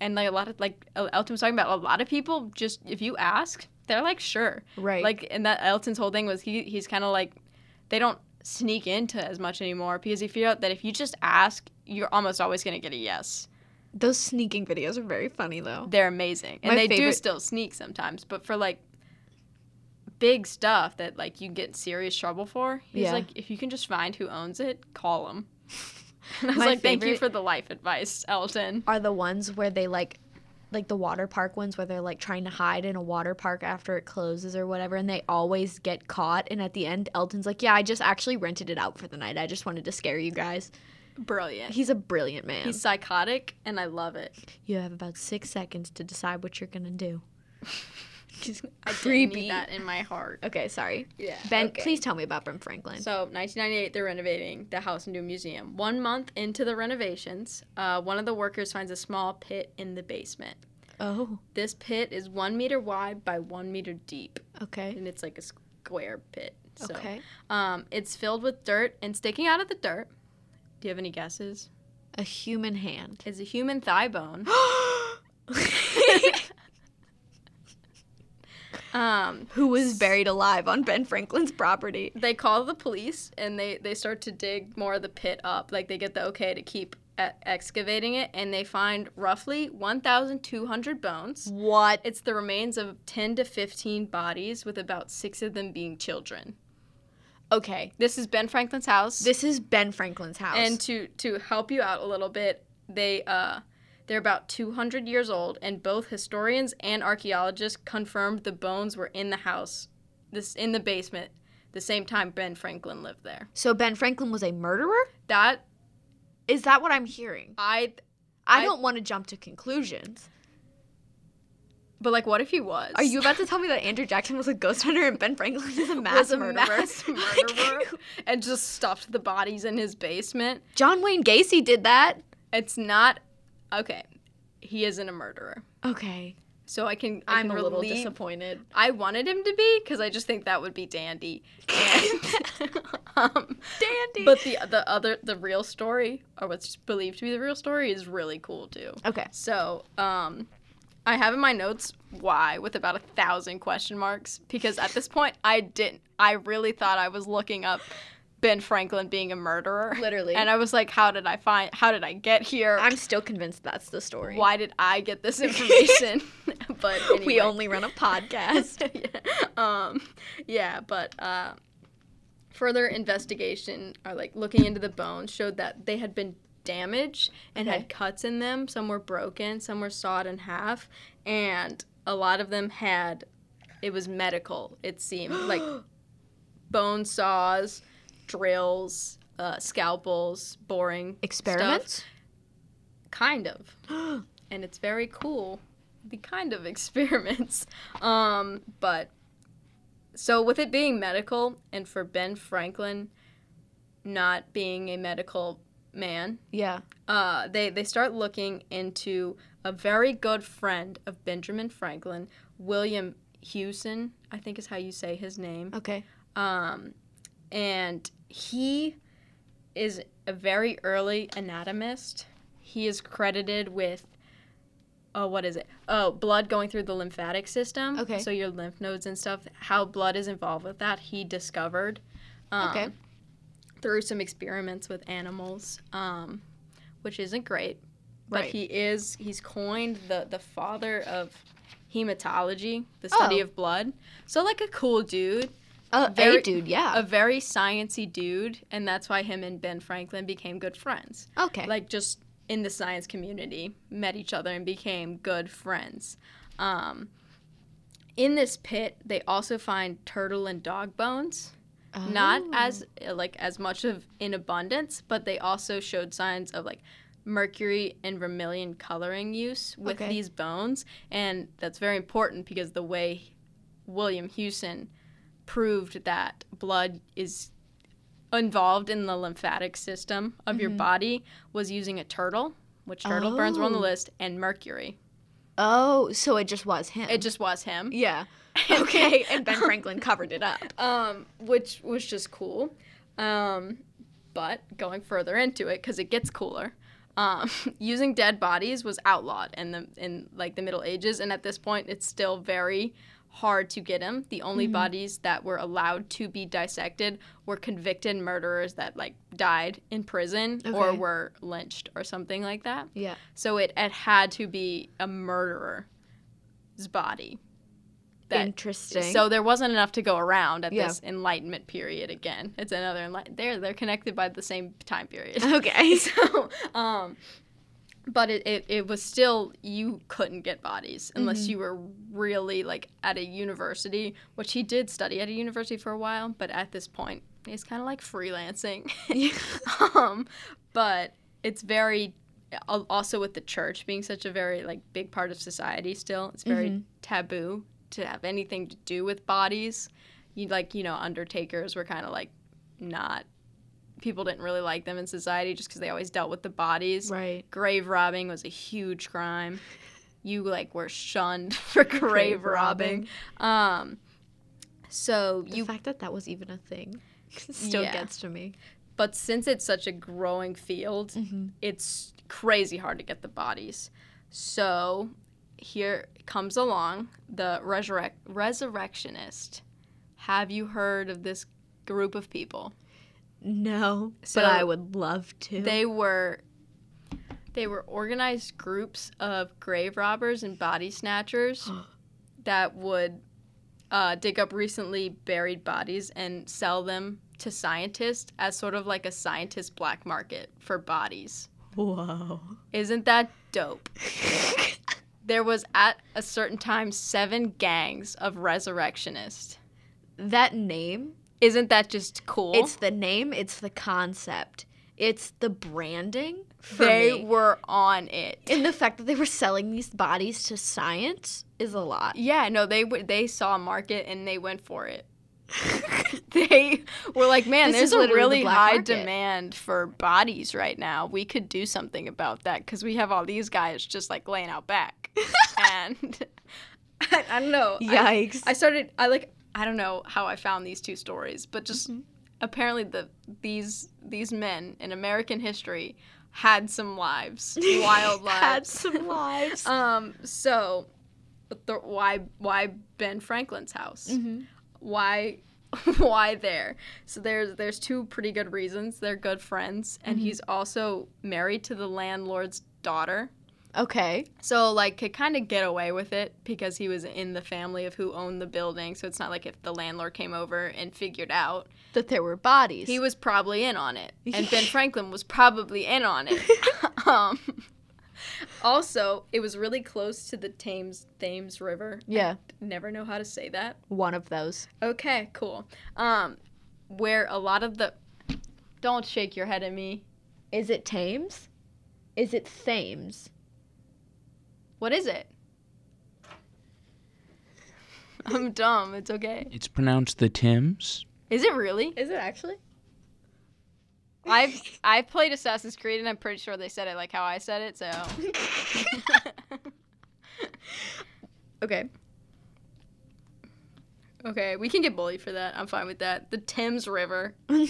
And, like, a lot of, like, Elton was talking about, a lot of people just, if you ask, they're like, sure. Right. Like, and that Elton's whole thing was he's kind of like, they don't sneak into as much anymore because he figured out that if you just ask, you're almost always going to get a yes. Those sneaking videos are very funny, though. They're amazing. And they do still sneak sometimes. But for, like, big stuff that, like, you get serious trouble for, he's like, if you can just find who owns it, call him. And I was like, thank you for the life advice, Elton. Are the ones where they, like the water park ones where they're, like, trying to hide in a water park after it closes or whatever, and they always get caught. And at the end, Elton's like, yeah, I just actually rented it out for the night. I just wanted to scare you guys. Brilliant. He's a brilliant man. He's psychotic, and I love it. You have about 6 seconds to decide what you're going to do. I didn't need that in my heart. Okay, sorry. Yeah. Ben, please tell me about Ben Franklin. So, 1998, they're renovating the house into a museum. 1 month into the renovations, one of the workers finds a small pit in the basement. Oh. This pit is 1 meter wide by 1 meter deep. Okay. And it's like a square pit. So, okay. It's filled with dirt, and sticking out of the dirt, do you have any guesses? A human hand. It's a human thigh bone. Who was buried alive on Ben Franklin's property. They call the police, and they start to dig more of the pit up. Like, they get the okay to keep excavating it, and they find roughly 1,200 bones. What? It's the remains of 10 to 15 bodies, with about 6 of them being children. Okay. This is Ben Franklin's house. And to help you out a little bit, they're about 200 years old, and both historians and archaeologists confirmed the bones were in the house, in the basement, the same time Ben Franklin lived there. So Ben Franklin was a murderer? Is that what I'm hearing? I don't want to jump to conclusions. But, like, what if he was? Are you about to tell me that Andrew Jackson was a ghost hunter and Ben Franklin is a mass murderer and just stuffed the bodies in his basement? John Wayne Gacy did that. It's not... Okay, he isn't a murderer. Okay. So I'm a little disappointed. I wanted him to be, because I just think that would be dandy. Dandy. But the real story, or what's believed to be the real story, is really cool too. Okay. So, I have in my notes why with about 1,000 question marks, because at this point I really thought I was looking up Ben Franklin being a murderer. Literally. And I was like, how did I get here? I'm still convinced that's the story. Why did I get this information? But anyway. We only run a podcast. Further investigation, or like looking into the bones, showed that they had been damaged and had cuts in them. Some were broken, some were sawed in half, and a lot of them it was medical, it seemed. Like bone saws, drills, scalpels, boring experiments? Stuff. Kind of. And it's very cool, the kind of experiments. But, so with it being medical, and for Ben Franklin not being a medical man, they start looking into a very good friend of Benjamin Franklin, William Hewson, I think is how you say his name. Okay. and he is a very early anatomist. He is credited with, blood going through the lymphatic system. Okay. So your lymph nodes and stuff, how blood is involved with that, he discovered through some experiments with animals, which isn't great. But he's coined the father of hematology, the study of blood. So, like, a cool dude. A very science-y dude, and that's why him and Ben Franklin became good friends. Okay. Like, just in the science community, met each other and became good friends. In this pit, they also find turtle and dog bones. Oh. Not as much of in abundance, but they also showed signs of, like, mercury and vermilion coloring use with these bones, and that's very important because the way William Hewson proved that blood is involved in the lymphatic system of your body was using a turtle, which turtle burns were on the list, and mercury. Oh, so it just was him. Yeah. Okay, and Ben Franklin covered it up. Which was just cool. But going further into it, because it gets cooler, using dead bodies was outlawed in the Middle Ages, and at this point it's still very hard to get them. The only bodies that were allowed to be dissected were convicted murderers that, like, died in prison or were lynched or something like that. Yeah. So it had to be a murderer's body. Interesting. So there wasn't enough to go around at this Enlightenment period again. It's another Enlightenment. They're connected by the same time period. Okay. So, but it was still, you couldn't get bodies unless you were really, like, at a university, which he did study at a university for a while, but at this point, it's kind of like freelancing. But it's very, also with the church being such a very, like, big part of society still, it's very taboo to have anything to do with bodies. Undertakers were kind of, like, not, people didn't really like them in society just because they always dealt with the bodies. Right. Grave robbing was a huge crime. You, like, were shunned for grave robbing. The fact that was even a thing still gets to me. But since it's such a growing field, it's crazy hard to get the bodies. So here comes along the Resurrectionist. Have you heard of this group of people? No, so but I would love to. They were organized groups of grave robbers and body snatchers that would dig up recently buried bodies and sell them to scientists as sort of like a scientist black market for bodies. Whoa. Isn't that dope? There was, at a certain time, 7 gangs of Resurrectionists. That name? Isn't that just cool? It's the name. It's the concept. It's the branding. They were on it. And the fact that they were selling these bodies to science is a lot. Yeah, no, they saw a market and they went for it. They were like, man, there's a really high demand for bodies right now. We could do something about that because we have all these guys just, like, laying out back. And I don't know. Yikes. I don't know how I found these two stories, but just apparently these men in American history had some lives. Wild lives. Had some lives. So why Ben Franklin's house? Why there? So there's two pretty good reasons. They're good friends, and he's also married to the landlord's daughter. Okay. So, like, could kind of get away with it because he was in the family of who owned the building, so it's not like if the landlord came over and figured out that there were bodies. He was probably in on it, and Ben Franklin was probably in on it. Also, it was really close to the Thames River. Yeah. I never know how to say that. One of those. Okay, cool. Where a lot of the... Don't shake your head at me. Is it Thames? Is it Thames? What is it? I'm dumb. It's okay. It's pronounced the Thames. Is it really? Is it actually? I've played Assassin's Creed, and I'm pretty sure they said it like how I said it, so. Okay. Okay, we can get bullied for that. I'm fine with that. The Thames River. We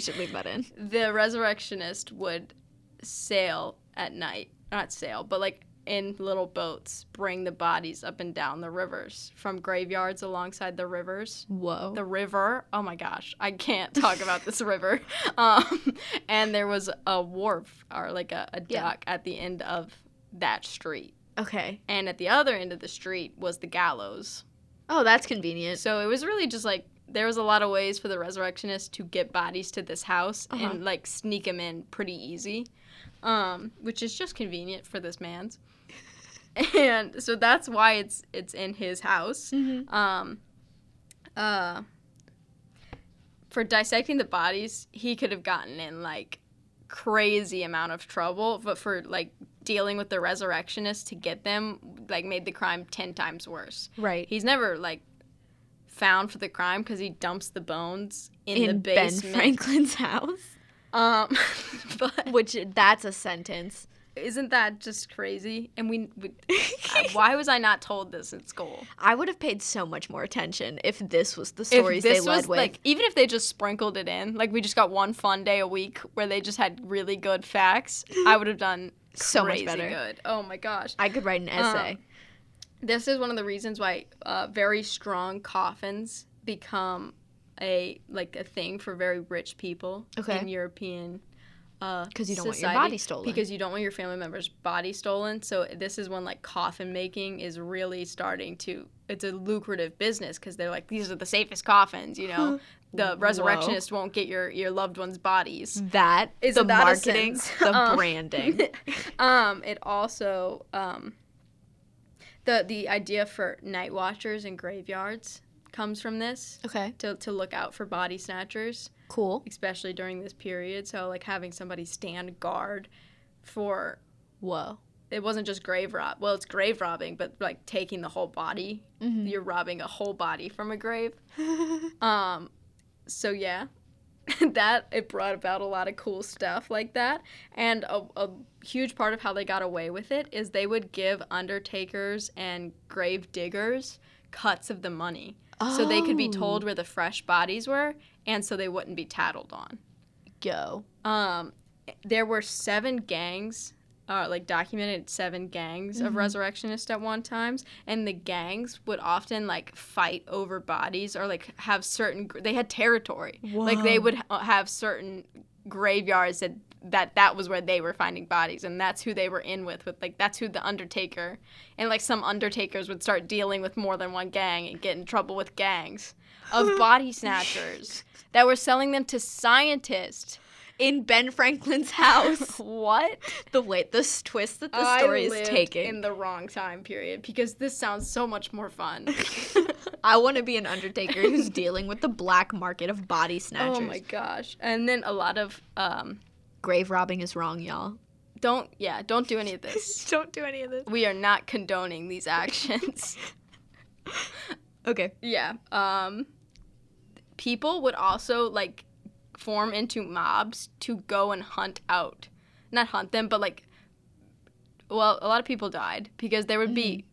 should leave that in. The Resurrectionist would sail at night. Not sail, but like in little boats, bring the bodies up and down the rivers from graveyards alongside the rivers. Whoa. The river. Oh, my gosh. I can't talk about this river. And there was a wharf or like a dock at the end of that street. Okay. And at the other end of the street was the gallows. Oh, that's convenient. So it was really just like there was a lot of ways for the Resurrectionists to get bodies to this house and like sneak them in pretty easy, which is just convenient for this man's. And so that's why it's in his house. Mm-hmm. For dissecting the bodies, he could have gotten in like crazy amount of trouble, but for like dealing with the Resurrectionists to get them, like, made the crime 10 times worse. Right. He's never, like, found for the crime because he dumps the bones in the basement. In Ben Franklin's house? But... Which, that's a sentence. Isn't that just crazy? And we why was I not told this in school? I would have paid so much more attention if this was the stories they led with. Like, even if they just sprinkled it in, like we just got one fun day a week where they just had really good facts, I would have done so much better. Good. Oh my gosh. I could write an essay. This is one of the reasons why very strong coffins become a thing for very rich people in European because you don't want your body stolen. Because you don't want your family member's body stolen. So this is when, like, coffin making is really starting to... It's a lucrative business because they're like, these are the safest coffins, you know? The Resurrectionist won't get your loved one's bodies. That is the marketing, the branding. It also... the idea for night watchers and graveyards comes from this. Okay. To look out for body snatchers. Cool. Especially during this period. So, like, having somebody stand guard for... Whoa. It wasn't just grave rob. Well, it's grave robbing, but, like, taking the whole body. Mm-hmm. You're robbing a whole body from a grave. So, yeah. That, it brought about a lot of cool stuff like that. And a huge part of how they got away with it is they would give undertakers and grave diggers cuts of the money. Oh. So they could be told where the fresh bodies were, and so they wouldn't be tattled on. Go. There were 7 gangs, documented 7 gangs of Resurrectionists at one time, and the gangs would often, like, fight over bodies or, like, have certain... They had territory. Whoa. Like, they would have certain graveyards that was where they were finding bodies, and that's who they were in with, like, that's who the undertaker... And, like, some undertakers would start dealing with more than one gang and get in trouble with gangs of body snatchers that were selling them to scientists in Ben Franklin's house. What? The way this twist that the story is taking. In the wrong time period, because this sounds so much more fun. I want to be an undertaker who's dealing with the black market of body snatchers. Oh my gosh. And then a lot of grave robbing is wrong, y'all. Don't do any of this. Don't do any of this. We are not condoning these actions. Okay. Yeah. People would also, like, form into mobs to go and a lot of people died because there would be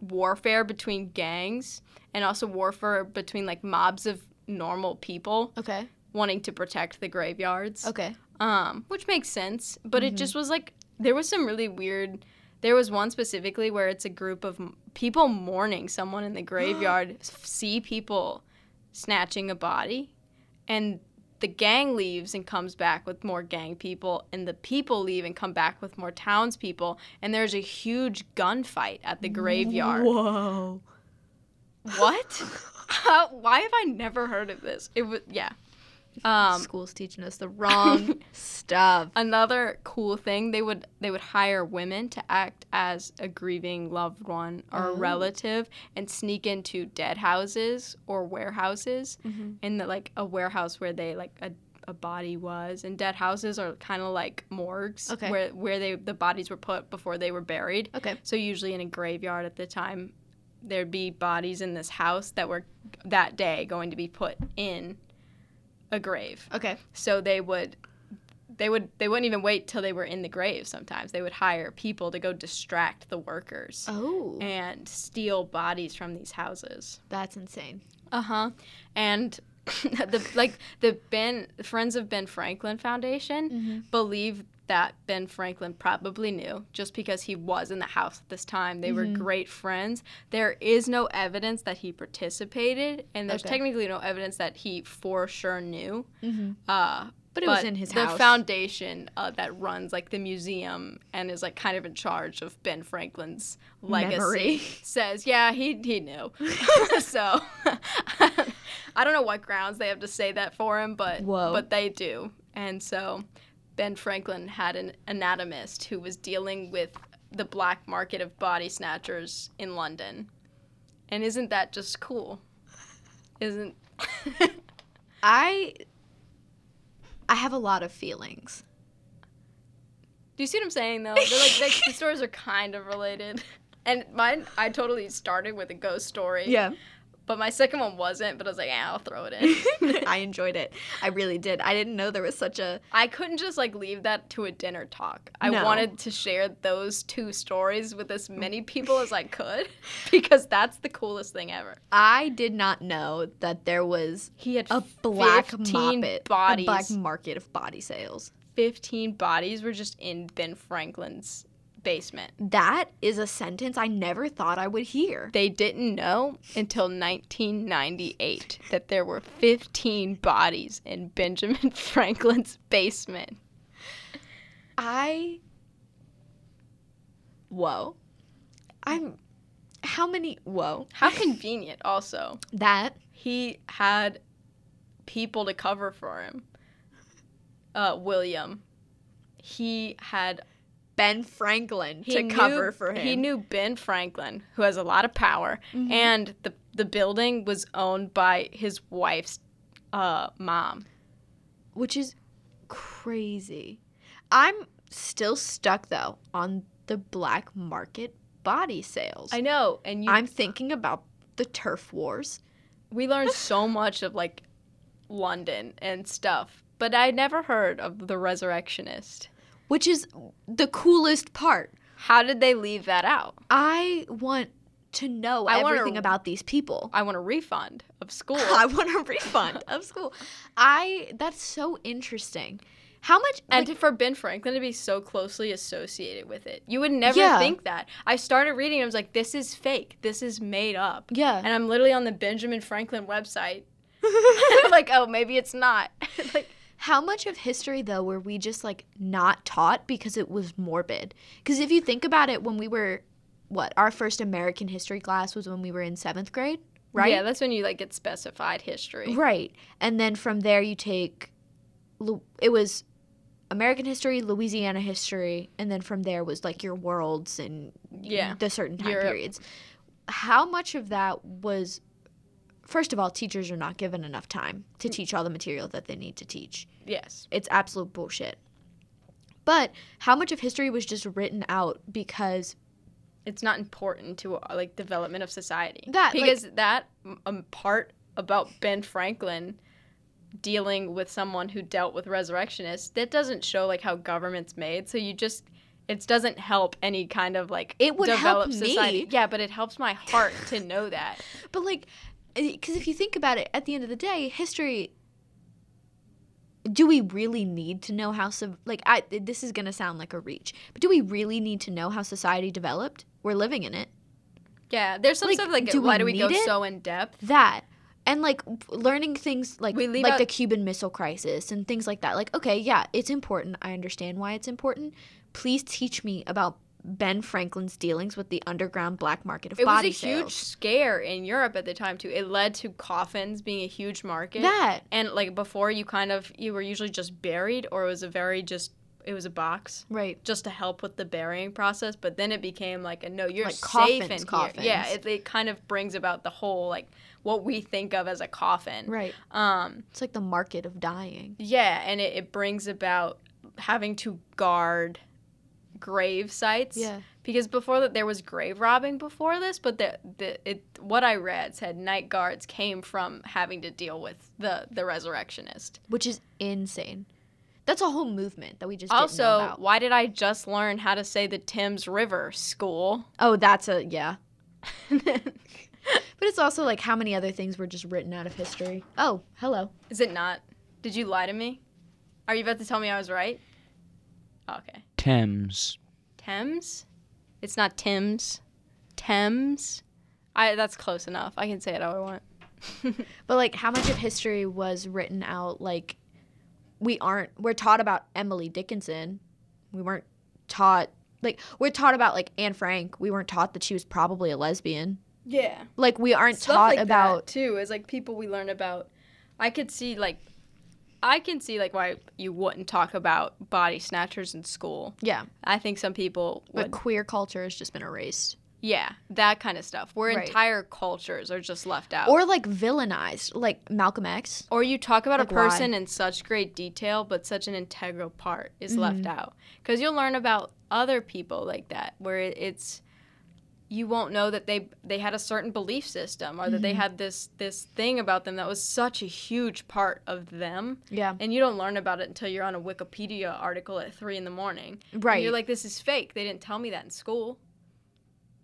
warfare between gangs and also warfare between, like, mobs of normal people. Okay. Wanting to protect the graveyards. Okay. Which makes sense, but it just was, like, there was some really weird... There was one specifically where it's a group of people mourning someone in the graveyard, see people snatching a body, and the gang leaves and comes back with more gang people, and the people leave and come back with more townspeople, and there's a huge gunfight at the graveyard. Whoa. What? Why have I never heard of this? It was, yeah. School's teaching us the wrong stuff. Another cool thing, they would hire women to act as a grieving loved one or a relative and sneak into dead houses or warehouses, in the, like, a warehouse where they, like, a body was, and dead houses are kind of like morgues, where the bodies were put before they were buried. Okay. So usually in a graveyard at the time, there'd be bodies in this house that were that day going to be put in a grave. Okay. So they would they wouldn't even wait till they were in the grave sometimes. They would hire people to go distract the workers. Oh. And steal bodies from these houses. That's insane. Uh-huh. And the Friends of Ben Franklin Foundation mm-hmm. believe that Ben Franklin probably knew just because he was in the house at this time. They mm-hmm. were great friends. There is no evidence that he participated, and there's technically no evidence that he for sure knew. Mm-hmm. But it was in his house. The foundation that runs, like, the museum and is, like, kind of in charge of Ben Franklin's legacy says, yeah, he knew. So I don't know what grounds they have to say that for him, but they do. And so Ben Franklin had an anatomist who was dealing with the black market of body snatchers in London. And isn't that just cool? Isn't... I have a lot of feelings. Do you see what I'm saying, though? They're like, the stories are kind of related. And mine, I totally started with a ghost story. Yeah. But my second one wasn't, but I was like, I'll throw it in. I enjoyed it. I really did. I didn't know there was such a... I couldn't just, like, leave that to a dinner talk. I wanted to share those two stories with as many people as I could, because that's the coolest thing ever. I did not know that there was a black market of body sales. 15 bodies were just in Ben Franklin's basement. That is a sentence I never thought I would hear. They didn't know until 1998 that there were 15 bodies in Benjamin Franklin's basement. How convenient also. That he had people to cover for him. William. He had Ben Franklin cover for him. He knew Ben Franklin, who has a lot of power, mm-hmm. and the building was owned by his wife's mom. Which is crazy. I'm still stuck, though, on the black market body sales. I know. And I'm thinking about the turf wars. We learned so much of, like, London and stuff, but I never heard of the Resurrectionist. Which is the coolest part. How did they leave that out? I want to know everything about these people. I want a refund of school. That's so interesting. How much... And for Ben Franklin to be so closely associated with it. You would never think that. I started reading and I was like, this is fake. This is made up. Yeah. And I'm literally on the Benjamin Franklin website. I'm like, oh, maybe it's not. Like... How much of history, though, were we just, like, not taught because it was morbid? Because if you think about it, when we were, our first American history class was when we were in 7th grade, right? Yeah, that's when you, like, get specified history. Right. And then from there you take, it was American history, Louisiana history, and then from there was, like, your worlds and the certain time periods. How much of that was... First of all, teachers are not given enough time to teach all the material that they need to teach. Yes. It's absolute bullshit. But how much of history was just written out because... It's not important to, like, development of society. Part about Ben Franklin dealing with someone who dealt with resurrectionists, that doesn't show, like, how government's made. So you just... It doesn't help any kind of, like, it would develop help society. Me. Yeah, but it helps my heart to know that. But, like... Because if you think about it, at the end of the day, history, do we really need to know how, this is going to sound like a reach, but do we really need to know how society developed? We're living in it. Yeah, there's some stuff like, why do we go so in depth? That. And, like, learning things like the Cuban Missile Crisis and things like that. Like, okay, yeah, it's important. I understand why it's important. Please teach me about Ben Franklin's dealings with the underground black market of body sales. It was a huge scare in Europe at the time, too. It led to coffins being a huge market. That. And, like, before you were usually just buried, or it was it was a box. Right. Just to help with the burying process. But then it became, like, you're like safe in coffins. Yeah, it kind of brings about the whole, like, what we think of as a coffin. Right. It's like the market of dying. Yeah, and it brings about having to guard... grave sites, because before that there was grave robbing before this, but what I read said night guards came from having to deal with the resurrectionist, which is insane. That's a whole movement that we just also didn't know about. Why did I just learn how to say the Thames River? School. Oh, that's a yeah. But it's also like how many other things were just written out of history. Oh, hello. Is it not? Did you lie to me? Are you about to tell me I was right? Oh, okay. Thames. Thames? It's not Thames. Thames? That's close enough. I can say it all I want. But like how much of history was written out? Like we're taught about Emily Dickinson. We weren't taught we're taught about Anne Frank. We weren't taught that she was probably a lesbian. Yeah. Like we aren't stuff taught like about that, too, is like people we learn about. I can see why you wouldn't talk about body snatchers in school. Yeah. I think some people would. But queer culture has just been erased. Yeah, that kind of stuff. Where right. entire cultures are just left out. Or villainized, like Malcolm X. Or you talk about a person why? In such great detail, but such an integral part is mm-hmm. left out. Because you'll learn about other people like that, where it's... You won't know that they had a certain belief system or that mm-hmm. they had this thing about them that was such a huge part of them. Yeah. And you don't learn about it until you're on a Wikipedia article at 3 a.m. Right. And you're like, this is fake. They didn't tell me that in school.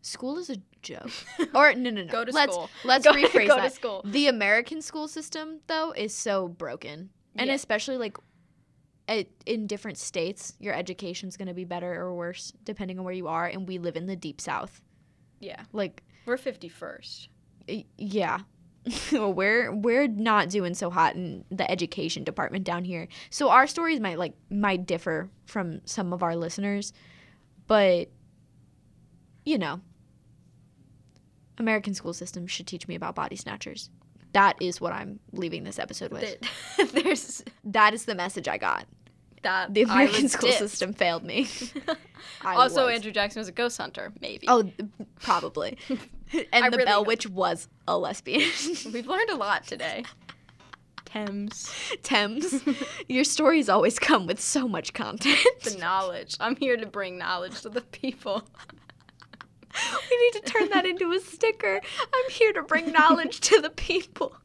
School is a joke. Or no. Go to school. Let's rephrase that. Go to school. The American school system, though, is so broken. And yeah. especially in different states, your education's going to be better or worse depending on where you are. And we live in the Deep South. Yeah. We're 51st. Yeah. we're not doing so hot in the education department down here. So our stories might differ from some of our listeners, but American school system should teach me about body snatchers. That is what I'm leaving this episode with. That is the message I got. That the American school system failed me. Also, Andrew Jackson was a ghost hunter, maybe. Oh, probably. And the Bell Witch was a lesbian. We've learned a lot today. Thames. Your stories always come with so much content. The knowledge. I'm here to bring knowledge to the people. We need to turn that into a sticker. I'm here to bring knowledge to the people.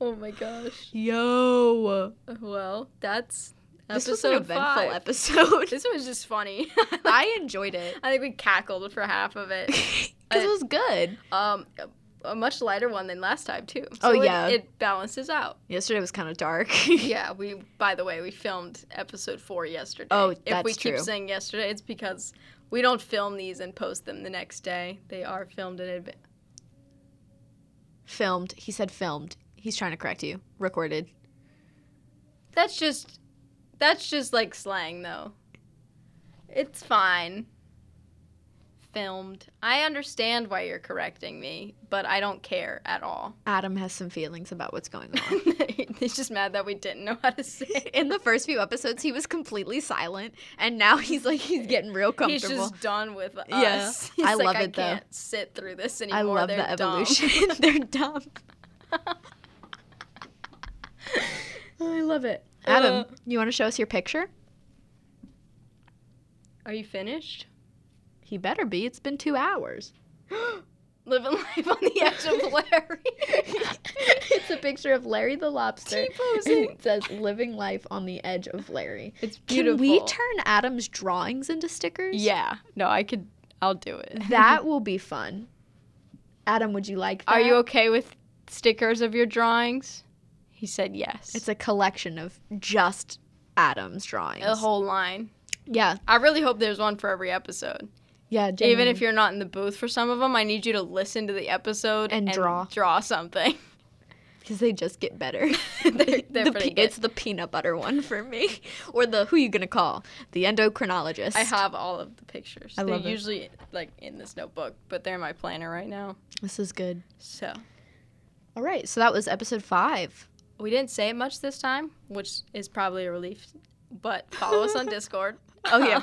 Oh, my gosh. Yo. Well, that's... This was an eventful episode. This was just funny. I enjoyed it. I think we cackled for half of it. Because it was good. A much lighter one than last time, too. So it balances out. Yesterday was kind of dark. Yeah, by the way, we filmed episode 4 yesterday. Oh, that's true. If we keep saying yesterday, it's because we don't film these and post them the next day. They are filmed in advance. Filmed. He said filmed. He's trying to correct you. Recorded. That's just slang, though. It's fine. Filmed. I understand why you're correcting me, but I don't care at all. Adam has some feelings about what's going on. He's just mad that we didn't know how to say it. In the first few episodes, he was completely silent, and now he's getting real comfortable. He's just done with us. Yes. He's I love it, though. I can't sit through this anymore. I love the evolution. They're dumb. I love it. Adam, you want to show us your picture? Are you finished? He better be. It's been 2 hours. Living life on the edge of Larry. It's a picture of Larry the Lobster. T-posing. It says, living life on the edge of Larry. It's beautiful. Can we turn Adam's drawings into stickers? Yeah. No, I'll do it. That will be fun. Adam, would you like that? Are you okay with stickers of your drawings? He said yes. It's a collection of just Adam's drawings. A whole line. Yeah. I really hope there's one for every episode. Yeah, genuinely. Even if you're not in the booth for some of them, I need you to listen to the episode and draw something. Because they just get better. they're pretty good. It's the peanut butter one for me. Or the who you gonna call? The endocrinologist. I have all of the pictures. They're usually in this notebook, but they're in my planner right now. This is good. So. All right. So that was episode 5. We didn't say it much this time, which is probably a relief, but follow us on Discord. Oh, yeah.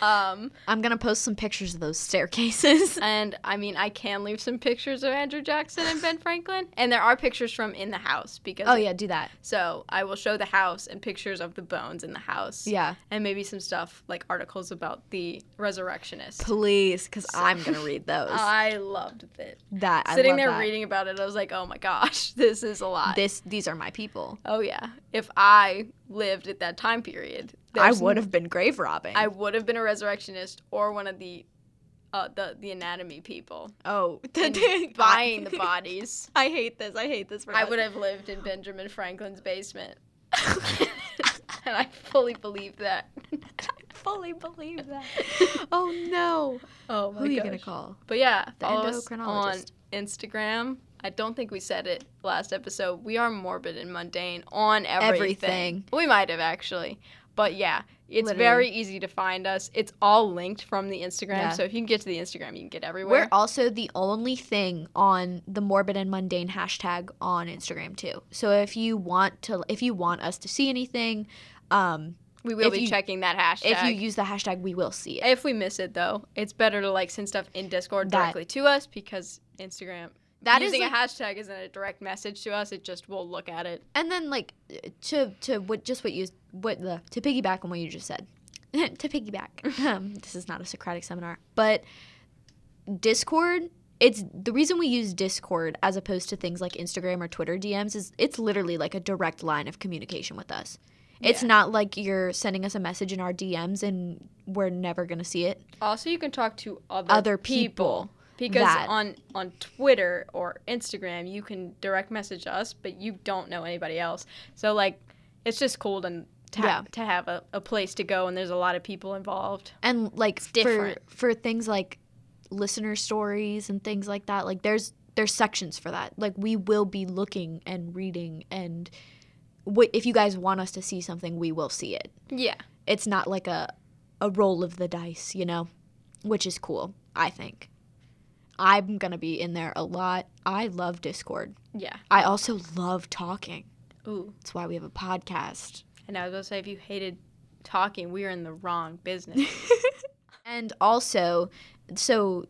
I'm going to post some pictures of those staircases. And, I can leave some pictures of Andrew Jackson and Ben Franklin. And there are pictures from in the house. Because oh, yeah, do that. So I will show the house and pictures of the bones in the house. Yeah. And maybe some stuff, articles about the Resurrectionist. Please, because I'm going to read those. I loved it. Reading about it, I was like, oh, my gosh, this is a lot. These are my people. Oh, yeah. If I lived at that time period. There's I would have been grave robbing. I would have been a resurrectionist or one of the anatomy people. Oh, buying the bodies. I hate this. I would have lived in Benjamin Franklin's basement. And I fully believe that. Oh, no. Oh, my Who are you going to call? But, yeah, follow us on Instagram. I don't think we said it last episode. We are morbid and mundane on everything. We might have, actually. But, yeah, it's Literally. Very easy to find us. It's all linked from the Instagram. Yeah. So if you can get to the Instagram, you can get everywhere. We're also the only thing on the morbid and mundane hashtag on Instagram, too. So if you want us to see anything, we will be checking that hashtag. If you use the hashtag, we will see it. If we miss it, though, it's better to, like, send stuff in Discord directly to us because Instagram using a hashtag isn't a direct message to us. It just will look at it. And then, like, to piggyback on what you just said. This is not a Socratic seminar. But Discord, it's the reason we use Discord as opposed to things like Instagram or Twitter DMs is it's literally, like, a direct line of communication with us. It's not like you're sending us a message in our DMs and we're never going to see it. Also, you can talk to other people. Because on Twitter or Instagram, you can direct message us, but you don't know anybody else. So, like, it's just cool to have a place to go, and there's a lot of people involved. And, like, for things like listener stories and things like that, like, there's sections for that. Like, we will be looking and reading and... if you guys want us to see something, we will see it. Yeah. It's not like a roll of the dice, you know, which is cool, I think. I'm going to be in there a lot. I love Discord. Yeah. I also love talking. Ooh. That's why we have a podcast. And I was going to say, if you hated talking, we are in the wrong business. And also, so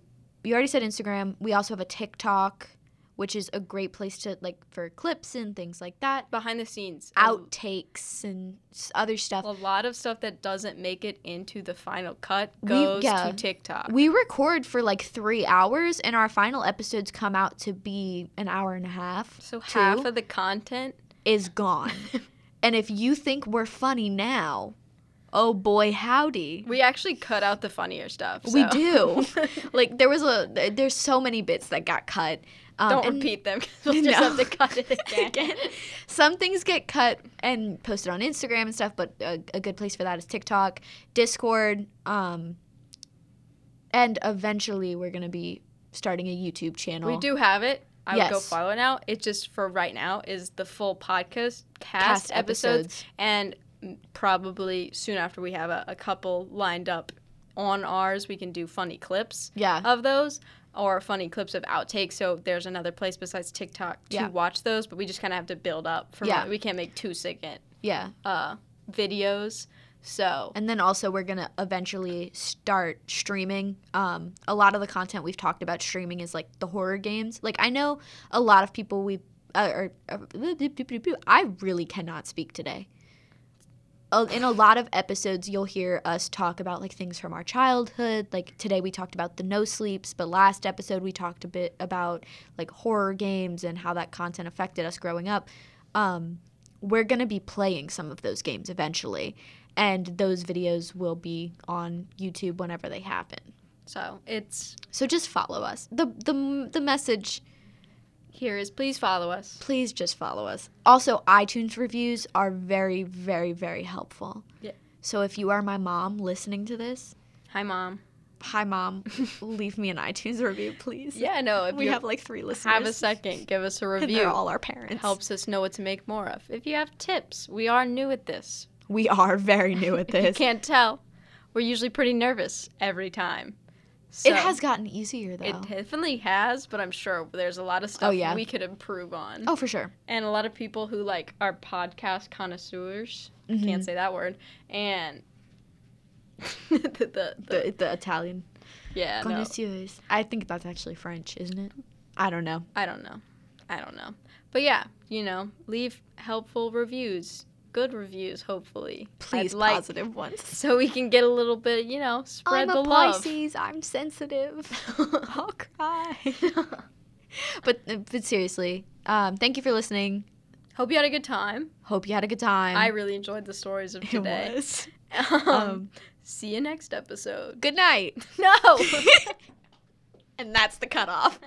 you already said Instagram. We also have a TikTok, which is a great place to, like, for clips and things like that. Behind the scenes. Outtakes and other stuff. A lot of stuff that doesn't make it into the final cut goes to TikTok. We record for, like, 3 hours, and our final episodes come out to be an hour and a half. So half of the content is gone. And if you think we're funny now... Oh, boy, howdy. We actually cut out the funnier stuff. So. We do. Like, there's so many bits that got cut. Don't repeat them because we'll just have to cut it again. Some things get cut and posted on Instagram and stuff, but a good place for that is TikTok, Discord, and eventually we're going to be starting a YouTube channel. We do have it. I would go follow it now. It just, for right now, is the full podcast episodes. And... probably soon after we have a couple lined up on ours, we can do funny clips of those or funny clips of outtakes. So there's another place besides TikTok to watch those, but we just kind of have to build up. We can't make 2-second videos. So. And then also we're going to eventually start streaming. A lot of the content we've talked about streaming is like the horror games. Like I know a lot of people I really cannot speak today. In a lot of episodes, you'll hear us talk about, like, things from our childhood. Like, today we talked about the No Sleeps, but last episode we talked a bit about, like, horror games and how that content affected us growing up. We're going to be playing some of those games eventually, and those videos will be on YouTube whenever they happen. So just follow us. The message... here is please follow us. Please just follow us. Also, iTunes reviews are very, very, very helpful. Yeah. So if you are my mom listening to this. Hi, Mom. Leave me an iTunes review, please. Yeah, no. If we have like 3 listeners. Have a second. Give us a review. They're all our parents. It helps us know what to make more of. If you have tips, we are new at this. We are very new at this. If you can't tell, we're usually pretty nervous every time. So, it has gotten easier, though. It definitely has, but I'm sure there's a lot of stuff we could improve on. Oh, for sure. And a lot of people who, like, are podcast connoisseurs. Mm-hmm. Can't say that word. And the Italian. Yeah, connoisseurs. No. I think that's actually French, isn't it? I don't know. But, yeah, you know, leave helpful reviews. Good reviews, hopefully. Please, like, positive ones. So we can get a little bit, you know, spread the love. I'm a Pisces. I'm sensitive. I'll cry. But seriously, thank you for listening. Hope you had a good time. Hope you had a good time. I really enjoyed the stories of today. It was. See you next episode. Good night. No. And that's the cutoff.